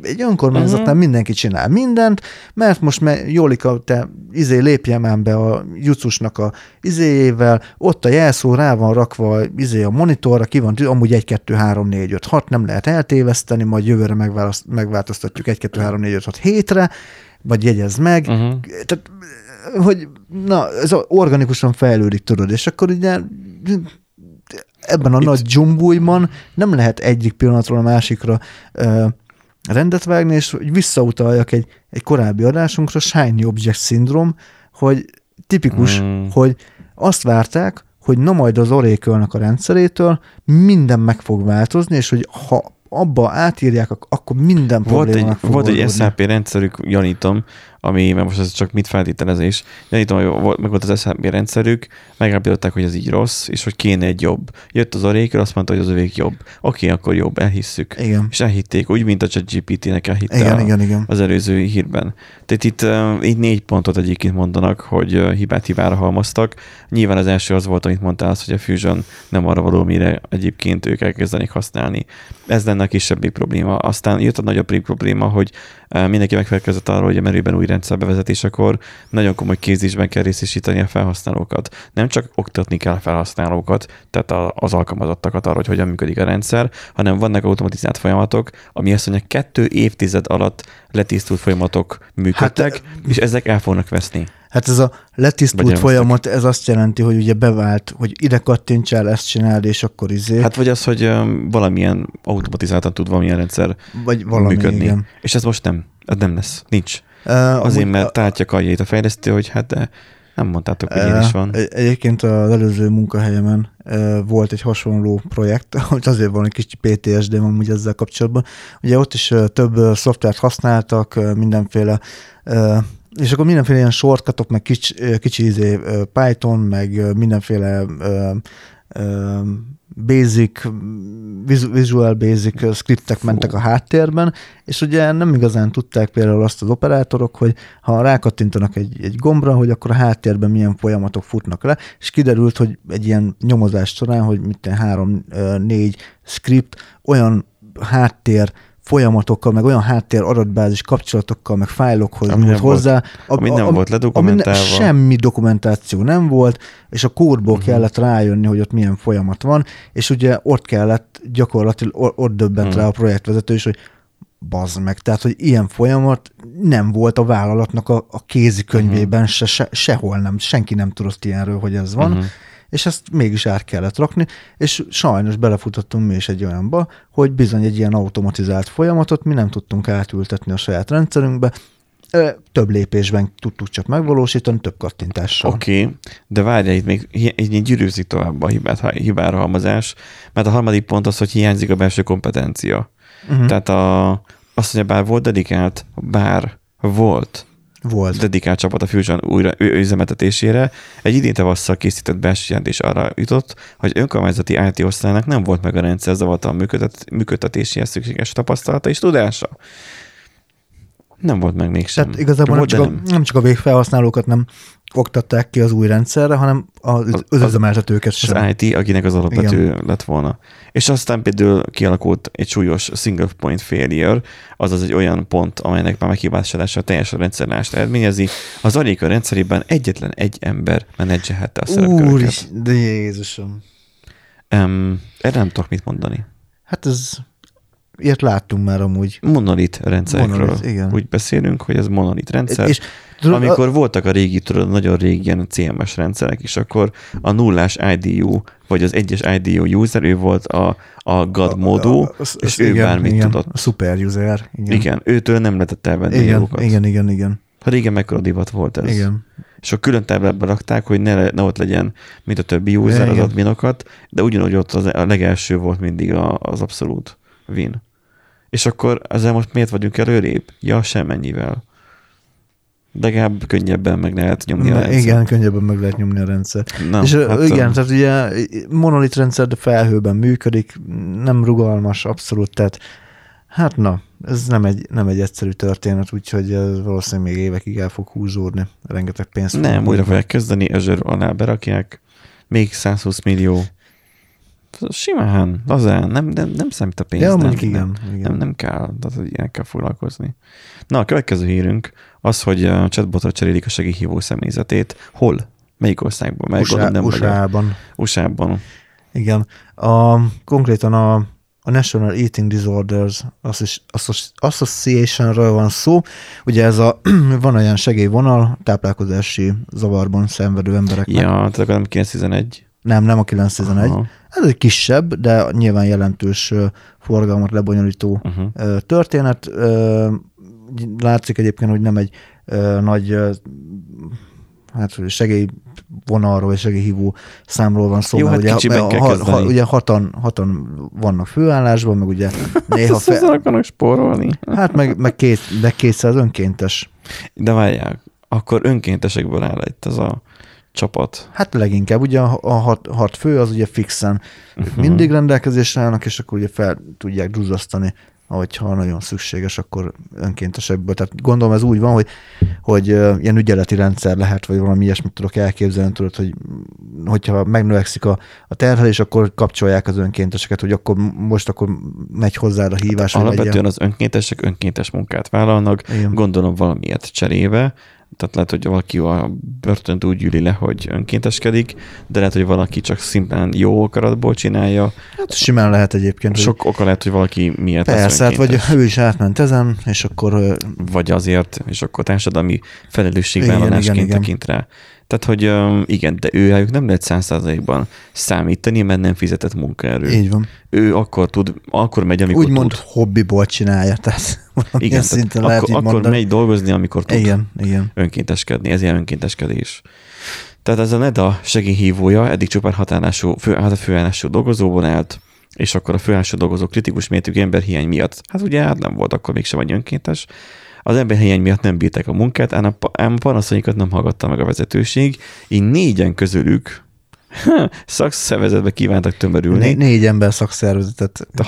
egy önkormányzatnál mindenki csinál mindent, mert most Jólika, te lépjem már be a Jucusnak a izéjével, ott a jelszó rá van rakva a monitorra, ki van, amúgy 1, 2, 3, 4, 5, 6, nem lehet eltéveszteni, majd jövőre megváltoztatjuk 1, 2, 3, 4, 5, 6 hétre, vagy jegyezd meg. Tehát, hogy na, ez organikusan fejlődik, tudod, és akkor ugye ebben a nagy dzsumbújban nem lehet egyik pillanatról a másikra rendet vágni, és visszautaljak egy korábbi adásunkra, shiny object syndrome, hogy tipikus, hogy azt várták, hogy na majd az Oracle-nek a rendszerétől minden meg fog változni, és hogy ha abba átírják, akkor minden problémának fog oldani. Volt egy SAP rendszerük, janítom, ami, mert most ez csak mit feltételezés. Gyanítom, hogy meg volt az SAP rendszerük, megállapították, hogy ez így rossz, és hogy kéne egy jobb. Jött az arékra, azt mondta, hogy az övék jobb. Oké, akkor jobb, elhisszük. Igen. És elhitték, úgy, mint a ChatGPT-nek elhitte az előző hírben. Tehát itt 4 pontot egyébként mondanak, hogy hibát hibára halmoztak. Nyilván az első az volt, amit mondtál, az, hogy a Fusion nem arra való, mire egyébként ők elkezdenek használni. Ez lenne a kisebbik probléma. Aztán jött a nagyobb probléma, hogy mindenki megfelelkezett arról, hogy a merőben új rendszerbevezetésekor nagyon komoly képzésben kell részesíteni a felhasználókat. Nem csak oktatni kell felhasználókat, tehát az alkalmazottakat arra, hogy hogyan működik a rendszer, hanem vannak automatizált folyamatok, ami azt mondja, 2 évtized alatt letisztult folyamatok működtek, és ezek el fognak veszni. Hát ez a letisztult folyamat, ez azt jelenti, hogy ugye bevált, hogy ide kattintsál, ezt csináld, és akkor izé. Hát vagy az, hogy valamilyen automatizáltan tud valamilyen rendszer vagy valami, működni. Igen. És ez most nem. Ez nem lesz. Nincs. Azért, mert tártja karjait a fejlesztő, hogy hát de nem mondtátok, hogy ilyen is van. Egyébként az előző munkahelyemen volt egy hasonló projekt, hogy azért van egy kicsi PTSD-m amúgy ezzel kapcsolatban. Ugye ott is több szoftvert használtak, mindenféle és akkor mindenféle ilyen shortcutok, meg kicsi izé, Python, meg mindenféle basic, visual basic scriptek mentek a háttérben, és ugye nem igazán tudták például azt az operátorok, hogy ha rákattintanak egy gombra, hogy akkor a háttérben milyen folyamatok futnak le, és kiderült, hogy egy ilyen nyomozás során, hogy mint 3-4 script olyan háttér folyamatokkal, meg olyan háttér adatbázis kapcsolatokkal, meg fájlokhoz nyújt hozzá. Ami nem volt ledokumentálva. Semmi dokumentáció nem volt, és a kódból kellett rájönni, hogy ott milyen folyamat van, és ugye ott kellett gyakorlatilag, ott döbbent rá a projektvezető is, hogy bazd meg, tehát, hogy ilyen folyamat nem volt a vállalatnak a kézikönyvében, sehol nem, senki nem tudott ilyenről, hogy ez van, és ezt mégis át kellett rakni, és sajnos belefutottunk mi is egy olyanba, hogy bizony egy ilyen automatizált folyamatot mi nem tudtunk átültetni a saját rendszerünkbe, több lépésben tudtuk csak megvalósítani, több kattintással. Oké, de várjál, itt még gyűrűzik tovább a hibára halmazás, mert a harmadik pont az, hogy hiányzik a belső kompetencia. Tehát azt mondja, bár volt dedikált csapat a Fusion újra üzemeltetésére. Egy idén tavasszal készített belső jelentés arra jutott, hogy önkormányzati IT osztálynak nem volt meg a rendszer zavartalan működtetéséhez szükséges tapasztalata és tudása. Nem volt meg mégsem. Tehát igazából nem csak a végfelhasználókat nem oktatták ki az új rendszerre, hanem az üzemeltetőket sem. Az IT, akinek az alapvető lett volna. És aztán például kialakult egy súlyos single point failure, azaz egy olyan pont, amelynek már meghibásodása teljes a rendszerlást eredményezi. Az aréka rendszerében egyetlen egy ember menedzselhette a szerepköröket. Úr, de Jézusom. Erre nem tudok mit mondani. Hát ez... Ilyet láttunk már amúgy. Monolit rendszerekről. Úgy beszélünk, hogy ez monolit rendszer. És, amikor voltak a régi, nagyon régi ilyen CMS rendszerek is, akkor a 0-ás IDU, vagy az 1-es IDU user, ő volt a GAD módú, és ő bármit tudott. A super user. Igen, őtől nem lehetett elvenni jókat. Igen. Ha régen mekkora divat volt ez. Igen. És a külön táblába rakták, hogy ne ott legyen, mint a többi user, az adminokat, de ugyanúgy ott a legelső volt mindig az abszolút win. És akkor ezzel most miért vagyunk előrébb? Ja, semmennyivel. De legalább könnyebben meg lehet nyomni a rendszer. Igen, könnyebben meg lehet nyomni a rendszer. Nem, és igen, tehát ugye monolit rendszer, de felhőben működik, nem rugalmas, abszolút, tehát hát na, ez nem egy egyszerű történet, úgyhogy valószínűleg még évekig el fog húzódni, rengeteg pénzt. Nem, újra fogják kezdeni, Azure alá berakják, még 120 millió simán, lazán, nem számít a pénz. Ja, nem kell, tehát ilyen kell foglalkozni. Na, a következő hírünk az, hogy a chatbotra cserélik a segélyhívó személyzetét. Hol? Melyik országban? Melyik USA-ban. Igen. Konkrétan a National Eating Disorders Association-ről van szó. Ugye ez van olyan segélyvonal táplálkozási zavarban szenvedő embereknek. Ja, tehát akkor nem 911. Nem a 911. Aha. Ez egy kisebb, de nyilván jelentős forgalmat lebonyolító történet. Látszik egyébként, hogy nem egy nagy hát segélyvonalról, vagy segélyhívó számról van szó, jó, mert hát ugye hatan vannak főállásban, meg ugye néha szóval akarnak spórolni. Hát meg 200 önkéntes. De várják, akkor önkéntesekből áll itt ez a csapat. Hát leginkább ugye a hat fő az ugye fixen mindig rendelkezésre állnak, és akkor ugye fel tudják duzzasztani, ahogyha nagyon szükséges, akkor önkéntesekből. Tehát gondolom ez úgy van, hogy ilyen ügyeleti rendszer lehet, vagy valami ilyesmit tudok elképzelni, tudod, hogyha megnövekszik a terhelés, akkor kapcsolják az önkénteseket, hogy akkor most akkor megy hozzád a hívás. Hát alapvetően az önkéntesek önkéntes munkát vállalnak, igen. Gondolom valamiért cserébe, tehát lehet, hogy valaki a börtönt úgy üli le, hogy önkénteskedik, de lehet, hogy valaki csak szimplán jó akaratból csinálja. Hát simán lehet egyébként. Sok oka lehet, hogy valaki miért lesz önkéntes. Persze, hát vagy ő is átment ezen, és akkor... Vagy azért, és akkor társadalmi felelősségvállalásként tekint rá. Tehát, hogy igen, de ő rájuk nem lehet 100%-ban számítani, mert nem fizetett munkaerő. Így van. Ő akkor tud, akkor megy, amikor úgymond tud. Úgymond hobbiból csinálja, tehát igen, szinten lehet akkor megy dolgozni, amikor tud, igen. Önkénteskedni. Ez ilyen önkénteskedés. Tehát ez a NEDA segélyhívója eddig csupán főállású dolgozóban állt, és akkor a főállású dolgozó kritikus mértékű emberhiány miatt, hát ugye át nem volt, akkor mégsem vagy önkéntes. Az emberhiány miatt nem bírták a munkát, ám a panaszaikat nem hallgatta meg a vezetőség, így 4-en közülük szakszervezetbe kívántak tömörülni. 4 ember szakszervezetet. De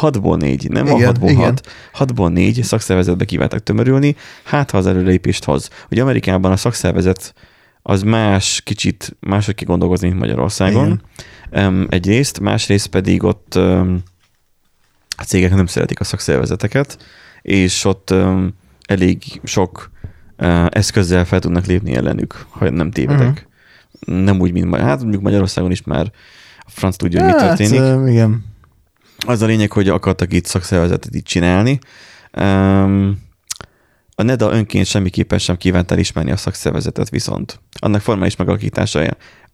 6-ból 4, nem igen, a 6-ból 6. 6-ból 4 szakszervezetbe kívántak tömörülni, hát ha az előrelépést hoz. Ugye Amerikában a szakszervezet az más, kicsit máshogy ki gondolkozni, mint Magyarországon. Egyrészt, másrészt pedig ott a cégek nem szeretik a szakszervezeteket, és ott elég sok eszközzel fel tudnak lépni ellenük, ha nem tévedek. Uh-huh. Nem úgy, mint mondjuk Magyarországon is már a franc tudja, mi történik. Igen. Az a lényeg, hogy akartak itt szakszervezetet itt csinálni. A NEDA önként semmiképpen sem kívánt elismerni a szakszervezetet viszont. Annak formális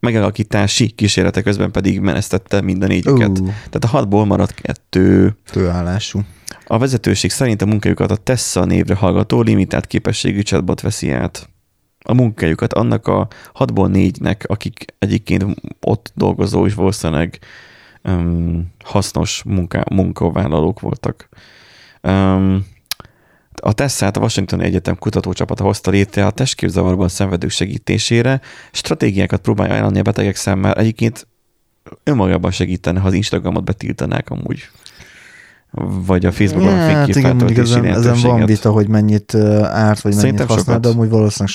megalakítási kísérlete közben pedig menesztette mind a 4-üket. Tehát a 6-ból maradt 2 főállású. A vezetőség szerint a munkájukat a Tesla névre hallgató limitált képességű chatbot veszi át. A munkájukat annak a 6-ból 4-nek, akik egyébként ott dolgozó és valószínűleg hasznos munkavállalók voltak. A Teslát a Washingtoni Egyetem kutatócsapata hozta létre a testképzavarban szenvedők segítésére, stratégiákat próbálja ajánlani a betegek számára, egyébként önmagában segítene, ha az Instagramot betiltanák amúgy. Vagy a Facebookon a fénykép feltöltési lehetőséget. Ezen van vita, hogy mennyit árt, vagy mennyit használ, de amúgy valószínűleg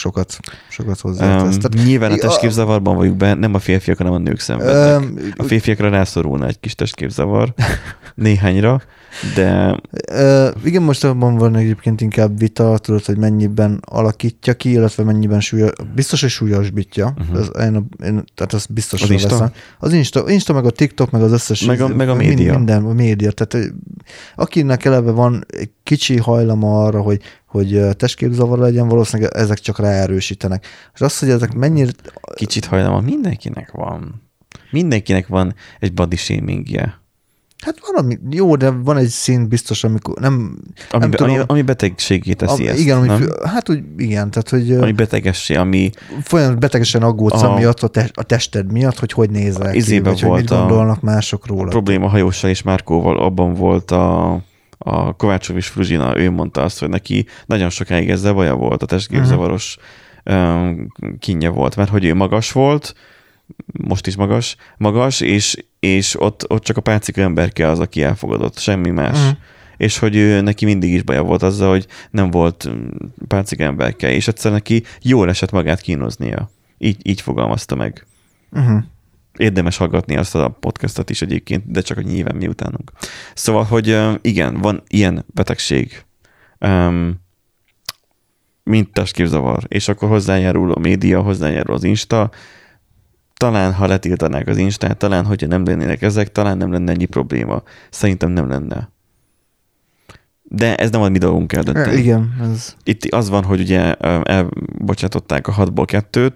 sokat hozzátesz. Nyilván a testképzavarban vagyunk be, nem a férfiak, hanem a nők szenvednek. A férfiakra rászorulna egy kis testképzavar néhányra, de... Igen, most abban van egyébként inkább vita, tudod, hogy mennyiben alakítja ki, illetve mennyiben súlyos, biztos, hogy súlyosbítja. Tehát azt biztosra veszem. Az Insta, meg a TikTok, meg az összes... Meg a média. Minden, a média. Tehát akinek eleve van egy kicsi hajlama arra, hogy testképzavar legyen, valószínűleg ezek csak ráerősítenek. És az, hogy ezek mennyire... Kicsit hajlama mindenkinek van. Mindenkinek van egy body shaming-je. Hát valami, jó, de van egy szint biztos, amikor nem tudom, ami betegségé teszi ezt. Igen, nem? Hát úgy, igen, tehát, hogy... Ami betegessé, ami... Folyamatosan betegesen aggódsz amiatt, a tested miatt, hogy nézel ki, vagy hogy mit gondolnak mások róla. A probléma Hajóssal és Márkóval abban volt a Kovácsov és Fruzsina, ő mondta azt, hogy neki nagyon sokáig ezzel baja volt, a testképzavaros kínje volt, mert hogy ő magas volt, most is magas, és ott csak a pácika emberke az, aki elfogadott, semmi más. Uh-huh. És hogy ő, neki mindig is baja volt azzal, hogy nem volt pácika emberke, és egyszer neki jól esett magát kínoznia. Így fogalmazta meg. Uh-huh. Érdemes hallgatni azt a podcastot is egyébként, de csak nyilván mi utánunk. Szóval, hogy igen, van ilyen betegség, mint testképzavar, és akkor hozzájárul a média, hozzájárul az Insta, talán, ha letiltanák az Instát, talán, hogyha nem lennének ezek, talán nem lenne ennyi probléma. Szerintem nem lenne. De ez nem a mi dolgunk eldönteni. Igen. Itt az van, hogy ugye elbocsátották a 6-ból 2-t,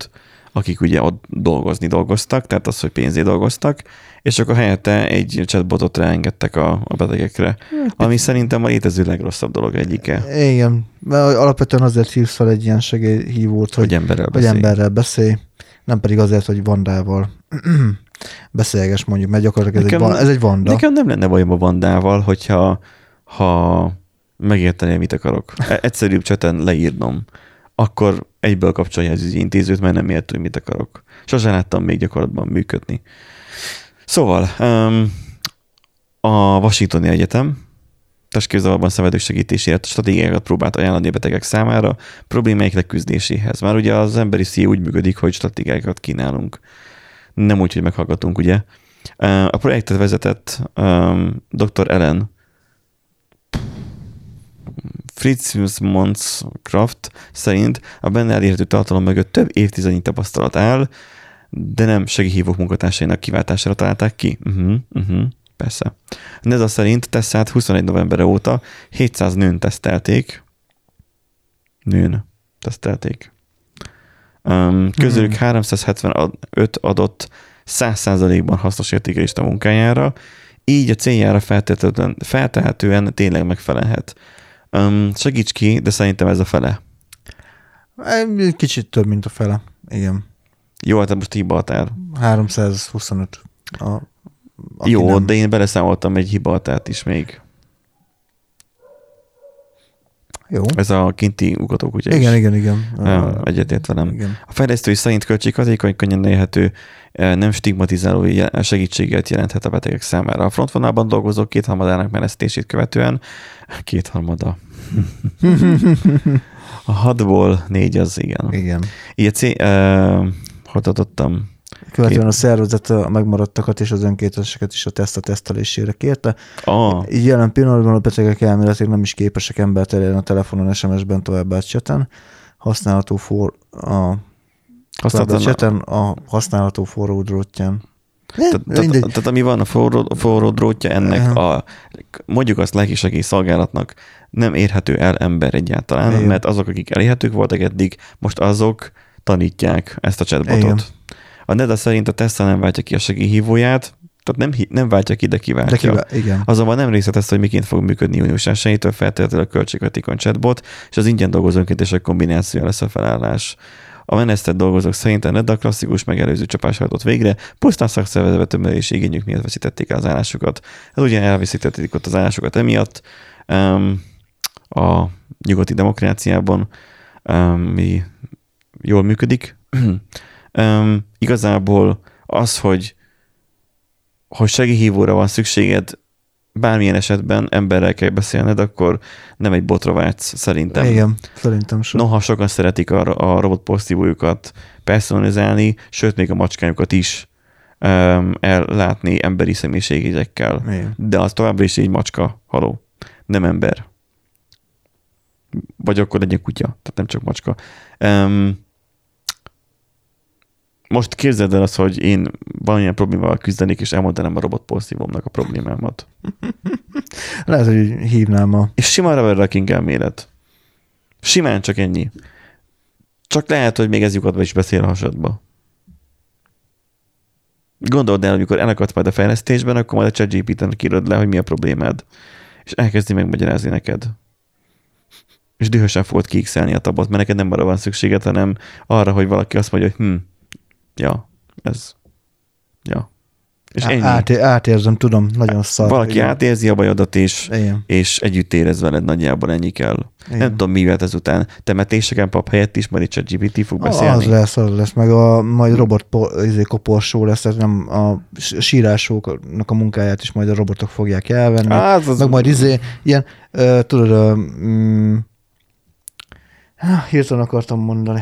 akik ugye ott dolgoztak, tehát az, hogy pénzért dolgoztak, és akkor helyette egy chatbotot ráengedtek a betegekre, ami szerintem a létező legrosszabb dolog egyike. Igen, mert alapvetően azért hívsz fel egy ilyen segélyhívót, hogy emberrel beszélj, nem pedig azért, hogy vandával beszélges mondjuk, mert gyakorlatilag ez egy vanda. Nekem nem lenne bajom a vandával, hogyha megérteném, mit akarok. Egyszerűbb cseten leírnom, akkor egyből kapcsolja az ügyintézőt, mert nem értő, mit akarok. Sosem láttam még gyakorlatban működni. Szóval a Washingtoni Egyetem testképzavarban szenvedők segítésére stratégiákat próbált ajánlani a betegek számára problémáik leküzdéséhez. Már ugye az emberi szív úgy működik, hogy stratégiákat kínálunk. Nem úgy, hogy meghallgatunk, ugye? A projektet vezetett Dr. Ellen Fritz Kraft szerint a benne elérhető tartalom mögött több évtizednyi tapasztalat áll, de nem segélyhívók munkatársainak kiváltására találták ki. Persze. Neza szerint Tesszát 21 november óta 700 nőn tesztelték. Közülük 375 adott 100%-ban hasznos értékelést a munkájára, így a céljára feltehetően tényleg megfelelhet. Segíts ki, de szerintem ez a fele. Kicsit több, mint a fele. Igen. Jó, hát most hibaltál. 325. Jó, nem... de én beleszámoltam egy hibaltát is még. Jó. Ez a kinti ugatók, ugye? Igen. Egyetért velem. Igen. A fejlesztői szerint költséghatékony, könnyen elérhető, nem stigmatizáló segítséget jelenthet a betegek számára. A frontvonalban dolgozók kétharmadának menesztését követően, kétharmada. 6-ból 4 az, igen. Igen. Követően a szervezet a megmaradtakat és az önkénteseket is a tesztelésére kérte. Így jelen pillanatban a betegek elméletileg nem is képesek embert elérni a telefonon, SMS-ben, továbbá a cseten. Használható forró drótján. Tehát ami van a forró drótja, ennek a mondjuk azt lelkisegély szolgálatnak nem érhető el ember egyáltalán, mert azok, akik elérhetők voltak eddig, most azok tanítják ezt a chatbotot. A NEDA szerint a Tesla nem váltja ki a segélyhívóját, tehát nem váltja ki, de kiváltja. Azonban nem részletezte, hogy miként fog működni június 1-től, feltétlenül a költséghatékony chatbot, és az ingyen dolgozó önkéntesek kombinációja lesz a felállás. A menesztett dolgozók szerint a NEDA klasszikus megelőző csapás hajtott végre, pusztán szakszervezet tömelési igényük miatt veszítették el az állásukat. Ez ugyan elveszítették ott az állásukat emiatt a nyugati demokráciában, ami jól működik. Igazából az, hogy segélyhívóra van szükséged, bármilyen esetben emberrel kell beszélned, akkor nem egy botra vágysz, szerintem. Igen, szerintem sem. Noha sokan szeretik a robot pozitívójukat personalizálni, sőt, még a macskájukat is ellátni emberi személyiségekkel. De az továbbra is egy macska, haló, nem ember. Vagy akkor legyen kutya, tehát nem csak macska. Most képzeld el azt, hogy én valamilyen problémával küzdenék, és elmondanám a robotpozitívomnak a problémámat. Lehet, hogy hívnám a... És simán Rubberlocking elmélet. Simán csak ennyi. Csak lehet, hogy még ez lyukadva is beszél a hasadba. Gondold el, amikor elakadsz majd a fejlesztésben, akkor majd a ChatGPT-en írod le, hogy mi a problémád. És elkezdi megmagyarázni neked. És dühösen fogod kiixelni a tabot, mert neked nem arra van szükséged, hanem arra, hogy valaki azt mondja, hogy Ja. És átérzem, tudom, nagyon szar. Valaki átérzi a bajodat, és együtt érez veled, nagyjából ennyi kell. Igen. Nem tudom, mi jöhet ezután. Temetéseken pap helyett is, majd egy ChatGPT fog beszélni. Az lesz, meg a majd robotkoporsó lesz, tehát nem a sírásoknak a munkáját is majd a robotok fogják elvenni. Meg majd ilyen, tudod, hirtelen akartam mondani.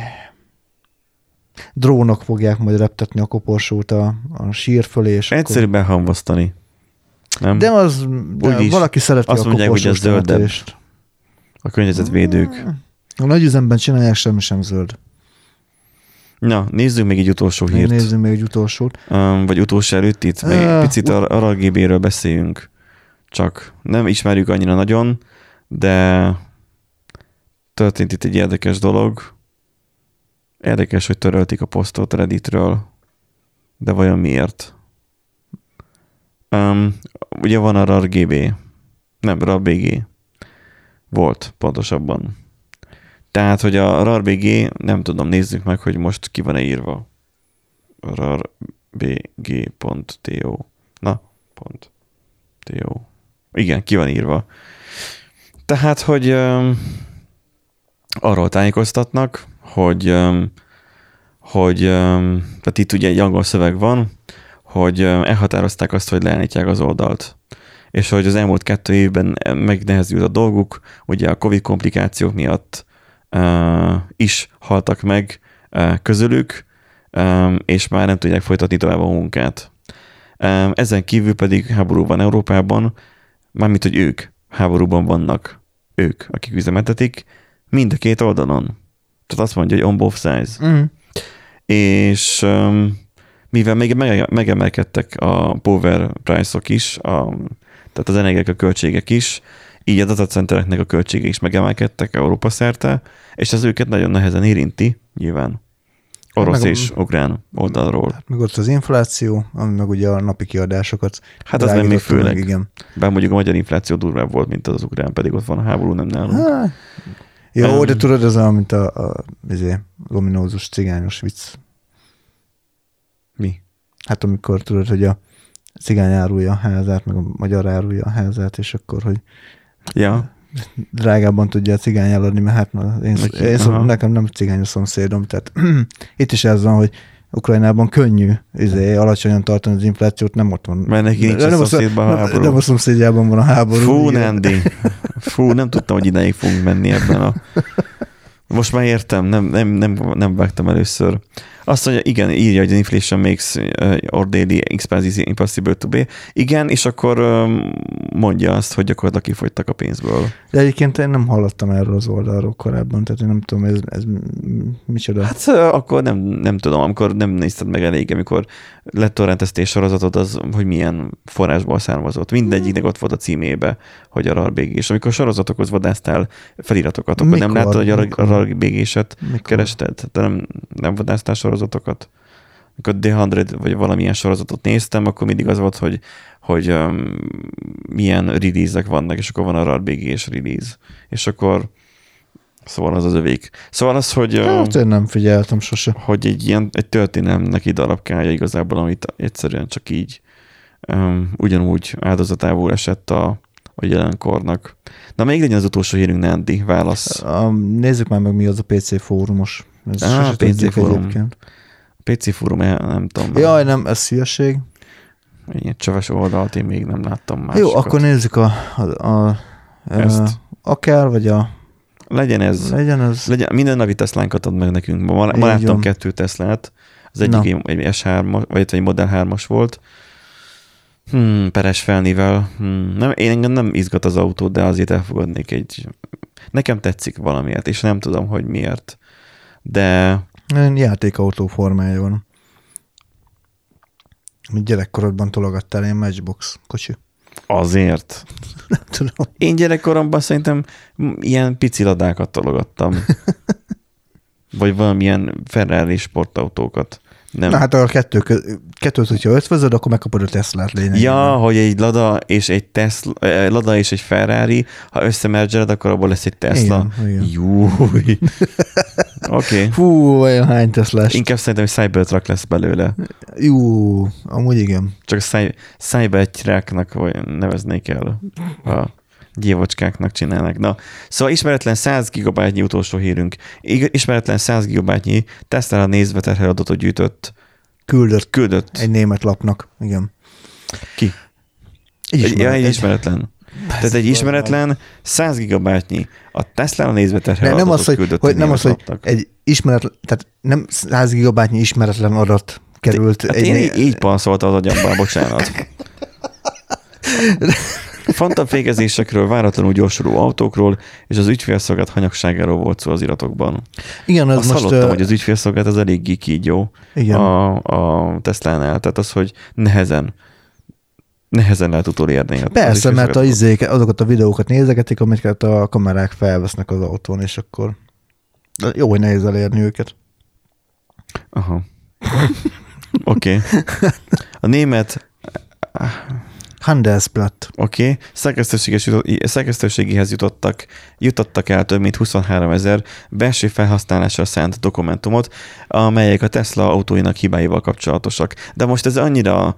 Drónok fogják majd reptetni a koporsót a sír fölé. Egyszerűbben akkor... hamvasztani. Nem? De az de valaki szereti a koporsós temetést. Azt mondják, hogy a zöldebb. A környezetvédők. A nagyüzemben csinálják, semmi sem zöld. Na, nézzük még egy utolsó hírt. Nézzük még egy utolsót. Vagy utolsó előtt itt. Még picit a RGB-ről beszéljünk. Csak nem ismerjük annyira nagyon, de történt itt egy érdekes dolog. Érdekes, hogy törölték a posztot Redditről, de vajon miért? Ugye van a RARBG. Volt, pontosabban. Tehát, hogy a RARBG, nem tudom, nézzük meg, hogy most ki van-e írva. RARBG.TO. Na, pont. TO. Igen, ki van írva. Tehát, hogy arról tájékoztatnak, hogy tehát itt ugye egy angol szöveg van, hogy elhatározták azt, hogy leállítják az oldalt. És hogy az elmúlt 2 évben megnehezült a dolguk, ugye a Covid komplikációk miatt is haltak meg közülük, és már nem tudják folytatni tovább a munkát. Ezen kívül pedig háborúban Európában, mármint, hogy ők háborúban vannak, ők, akik üzemeltetik, mind a két oldalon. Tehát azt mondja, hogy on both sides. Mm. És mivel még megemelkedtek a power price-ok is, tehát az energiák költségek is, így a datacentereknek a költségek is megemelkedtek Európa szerte, és az őket nagyon nehezen érinti, nyilván. Orosz és ukrán oldalról. Hát meg ott az infláció, ami meg ugye a napi kiadásokat. Hát az nem még főleg. Igen. Bár mondjuk a magyar infláció durvább volt, mint az ukrán, pedig ott van a háború, nem nálunk. Há. Jó, de tudod, ez olyan, mint az ominózus cigányos vicc. Mi? Hát amikor tudod, hogy a cigány árulja a házát, meg a magyar árulja a házát, és akkor, hogy ja. Drágábban tudja a cigány eladni, mert hát nekem nem cigány a szomszédom, tehát itt is ez van, hogy Ukrajnában könnyű alacsonyan tartani az inflációt, nem ott van. Mert neki nincs a szomszédban a háború. Nem a szomszédjában van a háború. Fú, Nándi. Fú, nem tudtam, hogy ideig fogunk menni ebben a... Most már értem, nem vágtam először. Azt mondja, igen, írja, hogy inflation makes our daily expenses impossible to be. Igen, és akkor mondja azt, hogy gyakorlatilag kifogytak a pénzből. De egyébként én nem hallottam erről az oldalról korábban, tehát én nem tudom, ez micsoda. Hát akkor nem tudom, amikor nem nézted meg elég, amikor lettorrenteztél sorozatot, az, hogy milyen forrásból származott. Mindegyiknek ott volt a címébe, hogy a RARBG. És amikor sorozatokhoz vadásztál feliratokat, akkor mikor? Nem láttad, hogy a RARBG-set kerested? De nem vadásztál sorozatokat? Amikor D100 vagy valamilyen sorozatot néztem, akkor mindig az volt, hogy milyen release-ek vannak, és akkor van a RARBG-s release. És akkor szóval az övék. Szóval az, hogy... Hát én nem figyeltem sose. Hogy egy történelemnek ide alapkája igazából, amit egyszerűen csak így ugyanúgy áldozatávul esett a jelenkornak. Na, még legyen az utolsó hírünk, Nándi, válasz. Nézzük már meg, mi az a PC fórumos. A PC fórum. PC fórum, nem tudom. Jaj, nem, ez hülyeség. Ilyen csöves oldalt én még nem láttam másokat. Jó, akkor nézzük akár, vagy a... Legyen ez. Minden napi Teslánkat ad meg nekünk. Ma láttam 2 Teslát. Az egyik egy S3, vagy egy Model 3-as volt. Peres felnivel. Én engem nem izgat az autó, de azért elfogadnék egy... Nekem tetszik valamiért, és nem tudom, hogy miért. De... Játékautó formája van. Gyerekkorodban tologattál ilyen Matchbox kocsi. Azért? Nem tudom. Én gyerekkoromban szerintem ilyen pici ladákat tologattam. Vagy valamilyen Ferrari sportautókat. Nem. Na hát a kettőt, hogyha ötvözöd, akkor megkapod a Teslát lényegében. Ja, hogy egy Lada és egy Ferrari, ha összemergered, akkor abból lesz egy Tesla. Júj. Oké. Hú, olyan hány Teslás. Inkább szerintem, hogy Cybertruck lesz belőle. Jú, amúgy igen. Csak Cybertrucknak neveznék el. Ha. Gyévocskáknak csinálnak. Na, szóval ismeretlen 100 gigabájtnyi utolsó hírünk. Ismeretlen 100 gigabájtnyi Tesla-ra nézve terheladatot gyűjtött. Küldött. Egy német lapnak. Igen. Ki? Egy ismeretlen. Tehát egy ismeretlen 100 gigabájtnyi a Tesla-ra nézve terheladatot küldött. Nem az, hogy egy ismeretlen, tehát nem 100 gigabájtnyi ismeretlen adat került. Hát egy így panszolta az agyamba, bocsánat. Fantafékezésekről, váratlanul gyorsuló autókról és az ügyfélszolgált hanyagságáról volt szó az iratokban. Igen, az most hallottam, hogy az ügyfélszolgált az eléggé kígyó a Tesla-nál. Tehát az, hogy nehezen lehet utolérni. Persze, mert azokat a videókat nézegetik, amiket a kamerák felvesznek az autón, és akkor jó, hogy nehéz elérni őket. Aha. Oké. Okay. A német... Handelsblatt. Oké. Okay. Szerkesztőségéhez jutottak el több mint 23 000 belső felhasználásra szánt dokumentumot, amelyek a Tesla autóinak hibáival kapcsolatosak. De most ez annyira...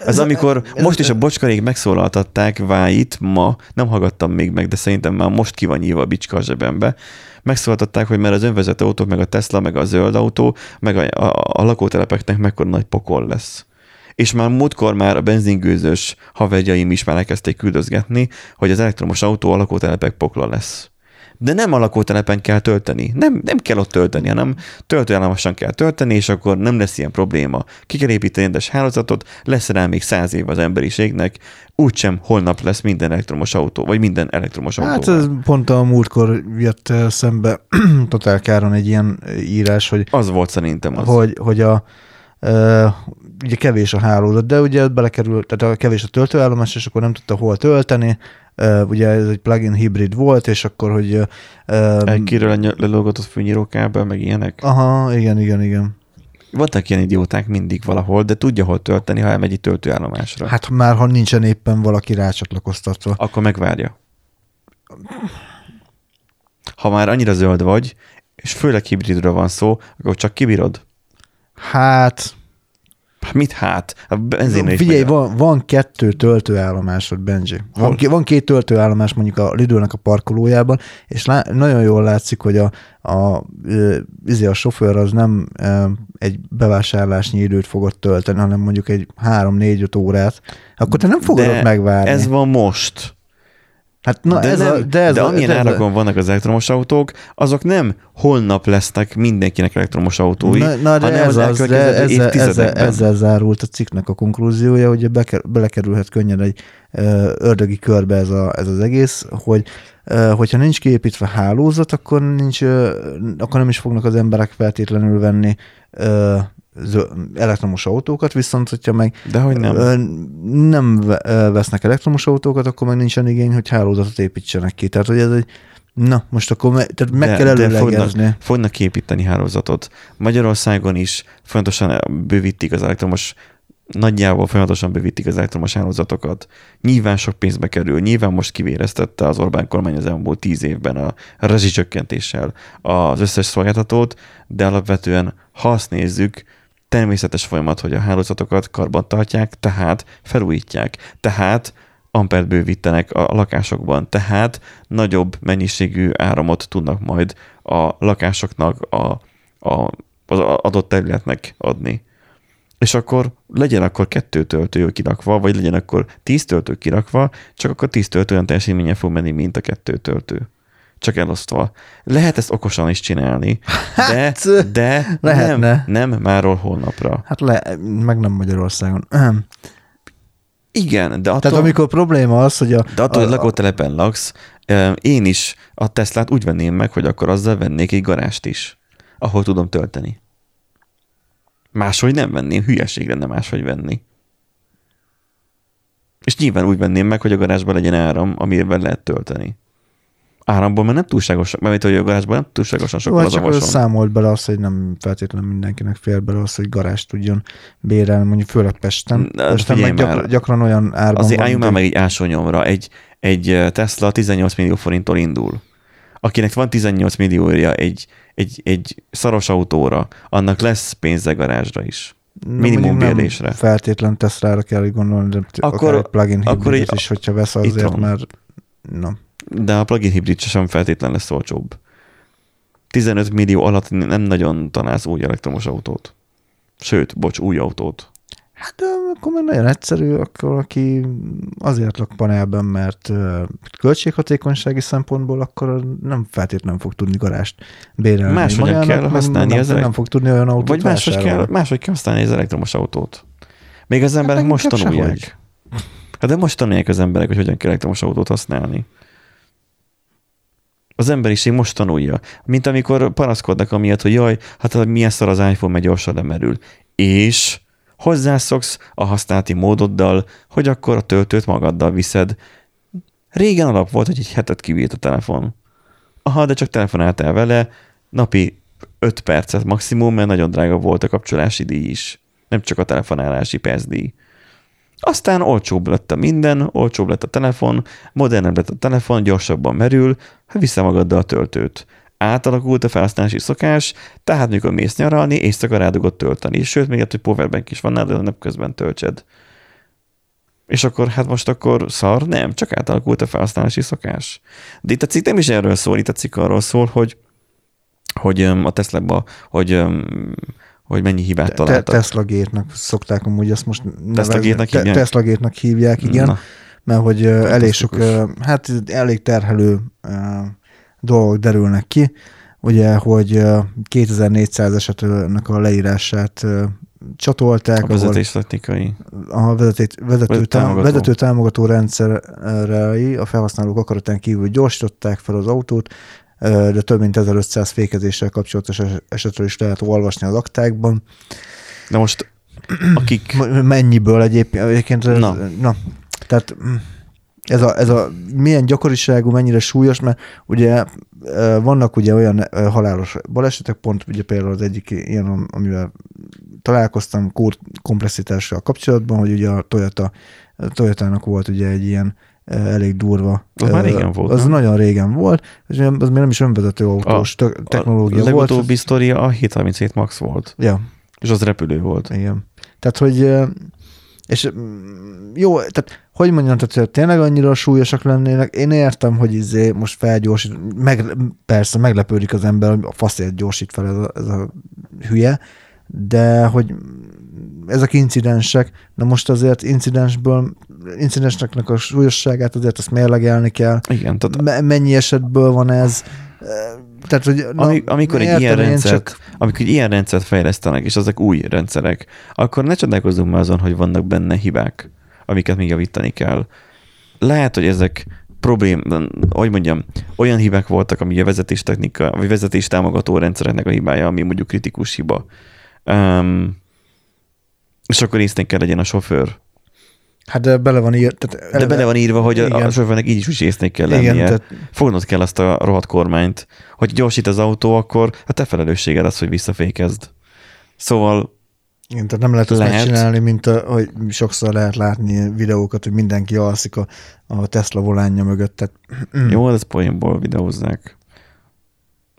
Ez amikor most is a bocskarék megszólaltatták Vájit ma, nem hallgattam még meg, de szerintem már most ki van nyílva a bicska a zsebembe. Megszólaltatták, hogy mert az önvezető autók, meg a Tesla, meg a zöld autó, meg a lakótelepeknek mekkora nagy pokol lesz. És már múltkor már a benzingőzős haverjaim is már elkezdték küldözgetni, hogy az elektromos autó a lakótelepek pokla lesz. De nem a lakótelepen kell tölteni. Nem kell ott tölteni, hanem töltőállomáson kell tölteni, és akkor nem lesz ilyen probléma. Ki kell építeni rendes hálózatot, lesz rá még 100 év az emberiségnek, úgysem holnap lesz minden elektromos autó, vagy minden elektromos autó. Hát ez pont a múltkor jött szembe totálkáron egy ilyen írás, hogy... Az volt szerintem az. Hogy a... ugye kevés a hálózat, de ugye belekerül, tehát a kevés a töltőállomás, és akkor nem tudta hol tölteni, ugye ez egy plug-in hibrid volt, és akkor, hogy... Kiről lelógatott fűnyírókábel, meg ilyenek? Aha, igen. Vannak ilyen idióták mindig valahol, de tudja hol tölteni, ha elmegy egy töltőállomásra. Hát már, ha nincsen éppen valaki rácsatlakoztatva. Akkor megvárja. Ha már annyira zöld vagy, és főleg hibridről van szó, akkor csak kibírod. Hát... Mit hát? A benzinre figyelj, van 2 töltőállomásod, Benji. Van 2 töltőállomás mondjuk a Lidl-nek a parkolójában, és nagyon jól látszik, hogy a sofőr az nem egy bevásárlásnyi időt fogod tölteni, hanem mondjuk egy 3-4-5 órát, akkor te nem fogod ott megvárni. Ez van most. Hát na, de amilyen árakon vannak az elektromos autók, azok nem holnap lesznek mindenkinek elektromos autói, hanem az elkövetkező évtizedekben. Ezzel zárult a cikknek a konklúziója, hogy belekerülhet könnyen egy ördögi körbe ez az egész, hogyha nincs kiépítve hálózat, akkor nem is fognak az emberek feltétlenül venni elektromos autókat, viszont hogyha meg nem vesznek elektromos autókat, akkor meg nincsen igény, hogy hálózatot építsenek ki. Tehát, hogy ez egy... Na, most akkor meg kell előlegezni. Fognak építeni hálózatot. Magyarországon is nagyjából folyamatosan bővítik az elektromos hálózatokat. Nyilván sok pénzbe kerül, nyilván most kivéreztette az Orbán kormány az elmúlt 10 évben a rezsicsökkentéssel az összes szolgáltatót, de alapvetően, ha azt nézzük, természetes folyamat, hogy a hálózatokat karban tartják, tehát felújítják, tehát ampert bővítenek a lakásokban, tehát nagyobb mennyiségű áramot tudnak majd a lakásoknak az adott területnek adni. És akkor legyen akkor 2 töltő kirakva, vagy legyen akkor 10 töltő kirakva, csak akkor 10 töltő olyan teljesítményen fog menni, mint a 2 töltő. Csak elosztva. Lehet ezt okosan is csinálni, de nem máról holnapra. Hát meg nem Magyarországon. Igen, de attól... Tehát amikor probléma az, hogy de attól, hogy lakótelepen laksz, én is a Teslát úgy venném meg, hogy akkor azzal vennék egy garást is, ahol tudom tölteni. Máshogy nem venném, hülyeség lenne máshogy venni. És nyilván úgy venném meg, hogy a garázsban legyen áram, amivel lehet tölteni. Áramból már nem túlságosan, mert hogy a garázsban nem túlságosan sokkal az a vason. Csak számolt bele azt, hogy nem feltétlenül mindenkinek fér bele azt, hogy garázs tudjon bérelni, mondjuk főleg Pesten. Pesten meg gyakran olyan árban van. Azért álljunk már meg egy ásonyomra. Egy Tesla 18 millió forinttól indul. Akinek van 18 milliója egy szaros autóra, annak lesz pénze garázsra is. Minimum bérlésre. Feltétlen Tesla-ra kell gondolni, de akkor akár egy plug-in hibrid is, hogyha vesz azért, mert nem. De a plug-in hibrid sem feltétlen lesz olcsóbb. 15 millió alatt nem nagyon találsz új elektromos autót. Sőt, új autót. Hát akkor már nagyon egyszerű, akkor aki azért lak panelben, mert költséghatékonysági szempontból akkor nem feltétlenül fog tudni garást bérelni. Máshogy kell használni az nem fog tudni olyan autót vásárolni. Vagy máshogy kell használni az elektromos autót. Még az emberek most tanulják. Hát de most tanulják az emberek, hogy hogyan kell elektromos autót használni. Az emberiség most tanulja. Mint amikor panaszkodnak amiatt, hogy jaj, hát milyen szar az iPhone, meg gyorsan lemerül. És... hozzászoksz a használati módoddal, hogy akkor a töltőt magaddal viszed. Régen alap volt, hogy egy hetet kibírt a telefon. Aha, de csak telefonáltál vele, napi 5 percet maximum, mert nagyon drága volt a kapcsolási díj is. Nem csak a telefonálási percdíj. Aztán olcsóbb lett a minden, olcsóbb lett a telefon, modernebb lett a telefon, gyorsabban merül, ha vissza magaddal a töltőt. Átalakult a felhasználási szokás, tehát mikor mész nyaralni, éjszaka rádugod tölteni. Sőt, még egy powerbank is van nálad, de napközben töltsed. És akkor hát most akkor szar? Nem, csak átalakult a felhasználási szokás. De itt a cikk nem is erről szól, itt a cikk arról szól, hogy a Tesla-ban, hogy mennyi hibát találtak. Tesla Gate-nek szokták amúgy ezt most nevezni. Tesla Gate-nek hívják, igen. Na. Mert hogy elég sok, hát elég terhelő dolgok derülnek ki. Ugye, hogy 2400 esetőnek a leírását csatolták. A vezetéstechnikai. A vezető támogató rendszerei a felhasználók akaratán kívül gyorsították fel az autót, de több mint 1500 fékezéssel kapcsolatos esetről is lehet olvasni az aktákban. Na most akik... Mennyiből egyébként? Na. Tehát ez a milyen gyakoriságú, mennyire súlyos, mert ugye vannak ugye olyan halálos balesetek, pont ugye például az egyik ilyen, amivel találkoztam kód komplexitásra kapcsolatban, hogy ugye a Toyotának volt ugye egy ilyen elég durva. Az már régen volt. Az nem? Nagyon régen volt, és az még nem is önvezető autós technológia volt. A legutóbbi sztoria a 737 Max volt. Ja. És az repülő volt. Igen. Tehát, hogy és jó, tehát hogy mondjam, tehát tényleg annyira súlyosak lennének. Én értem, hogy most felgyorsít, persze meglepődik az ember, hogy a faszért gyorsít fel ez a hülye, de hogy ezek incidensek, na most azért incidensnek a súlyosságát azért azt mérlegelni kell. Igen, tehát mennyi esetből van ez? Tehát, hogy amikor egy ilyen rendszert fejlesztenek, és ezek új rendszerek, akkor ne csodálkozzunk már azon, hogy vannak benne hibák, amiket még javítani kell. Lehet, hogy ezek olyan hibák voltak, ami a vezetéstechnika, vagy vezetéstámogató rendszereknek a hibája, ami mondjuk kritikus hiba. És akkor észnék kell legyen a sofőr. Hát de bele van írva. De bele van írva, hogy a sofőrnek így is észnék kell lennie. Igen, tehát... Fognod kell azt a rohadt kormányt. Hogy gyorsít az autó, akkor a te felelősséged az, hogy visszafékezd. Szóval igen, tehát nem lehet ezt megcsinálni, mint hogy sokszor lehet látni videókat, hogy mindenki alszik a Tesla volánja mögött. Tehát... Jó, ez poénból videózzák.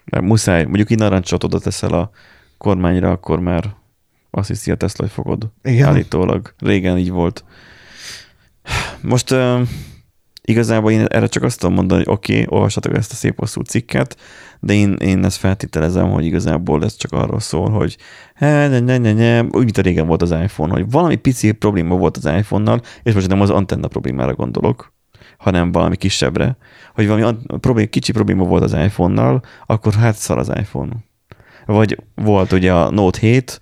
De muszáj. Mondjuk így narancsot oda teszel a kormányra, akkor már azt hiszi a Tesla, hogy fogod. Igen. Állítólag. Régen így volt. Most igazából én erre csak azt tudom mondani, hogy oké, olvassatok ezt a szép hosszú cikket, de én ezt feltételezem, hogy igazából ez csak arról szól, hogy úgy, mint a régen volt az iPhone, hogy valami pici probléma volt az iPhone-nal, és most nem az antenna problémára gondolok, hanem valami kisebbre, hogy valami kicsi probléma volt az iPhone-nal, akkor hát szar az iPhone. Vagy volt ugye a Note 7,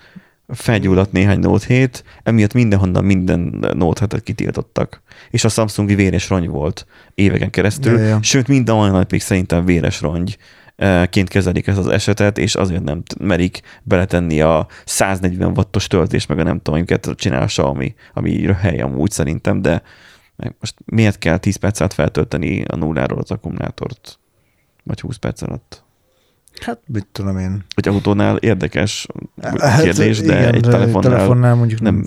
felgyulladt néhány Note 7, emiatt mindenhonnan minden Note 7-et kitiltottak. És a Samsungi véres rongy volt éveken keresztül, ja. Sőt, mind a mai napig szerintem véres rongyként kezelik ezt az esetet, és azért nem merik beletenni a 140 wattos töltést, meg a nem tudom, amiket csinál a Xiaomi, ami röhely amúgy szerintem, de most miért kell 10 perc alatt feltölteni a nulláról az akkumulátort? Vagy 20 perc alatt? Hát, mit tudom én. Egy autónál érdekes kérdés, hát, de igen, egy telefonnál mondjuk nem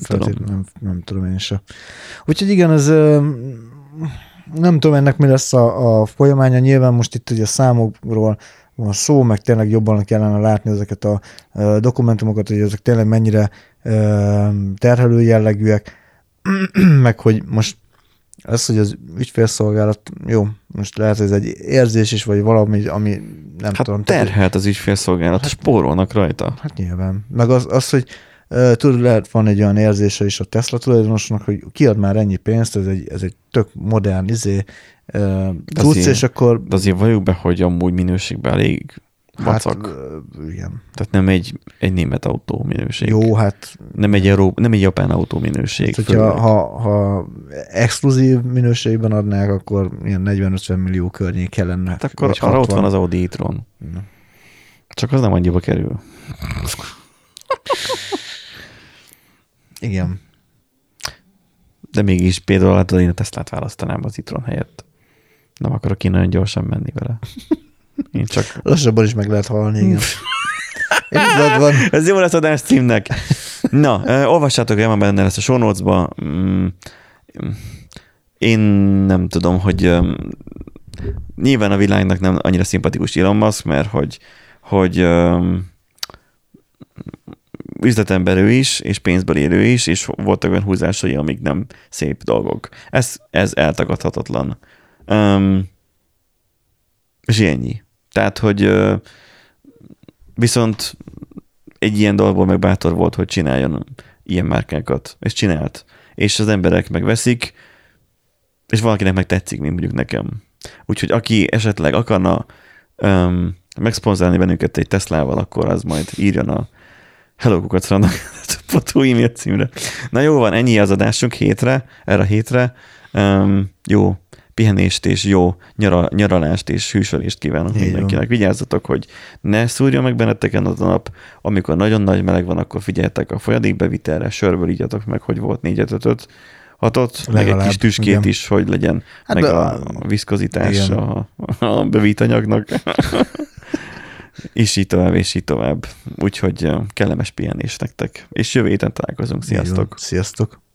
tudom én se. Úgyhogy igen, ez nem tudom ennek mi lesz a folyamánya. Nyilván most itt ugye számokról van szó, meg tényleg jobban kellene látni ezeket a dokumentumokat, hogy ezek tényleg mennyire terhelő jellegűek, meg hogy most ez, hogy az ügyfélszolgálat, jó, most lehet, hogy ez egy érzés is, vagy valami, ami nem hát tudom. Terhelt az ügyfélszolgálat, hát, spórolnak rajta. Hát nyilván. Meg az hogy tudod, lehet van egy olyan érzése is a Tesla tulajdonosnak, hogy kiad már ennyi pénzt, ez egy tök modern tudsz, és akkor... De azért valljuk be, hogy amúgy minőségben elég vacak. Hát, igen. Tehát nem egy német autó minőség. Jó, hát... Nem egy japán autó minőség. Hát, ha exkluzív minőségben adnák, akkor ilyen 40-50 millió környéke lenne. Hát akkor arra ott van az Audi e-tron. Ja. Csak az nem annyiba kerül. Igen. De mégis például látod, én a Teslát választanám az e-tron helyett. Nem akarok én nagyon gyorsan menni vele. Én csak... Lassabban is meg lehet halni, igen. Igazad van. Ez jó lesz adás címnek. Na, olvassátok el, benne lesz a show notes-ba. Én nem tudom, hogy nyilván a világnak nem annyira szimpatikus Elon Musk, mert hogy üzletember ő is, és pénzből élő is, és voltak olyan húzásai, amik nem szép dolgok. Ez eltagadhatatlan. És ennyi. Tehát, hogy viszont egy ilyen dologból meg bátor volt, hogy csináljon ilyen márkákat, és csinált. És az emberek megveszik, és valakinek meg tetszik, mint mondjuk nekem. Úgyhogy aki esetleg akarna megszponzálni bennünket egy Teslával, akkor az majd írjon a hello@random.hu e-mail címre. Na jó van, ennyi az adásunk erre a hétre. Jó pihenést és jó nyaralást és hűsölést kívánok mindenkinek. Vigyázzatok, hogy ne szúrjon meg benneteken az a nap, amikor nagyon nagy meleg van, akkor figyeljetek a folyadékbevitelre, sörből ígyatok meg, hogy volt 4-5-6-ot, meg egy kis tüskét igen. is, hogy legyen, hát meg a viszkozitás a bevít anyagnak. És így tovább, Úgyhogy kellemes pihenés nektek. És jövő héten találkozunk. Sziasztok! Sziasztok!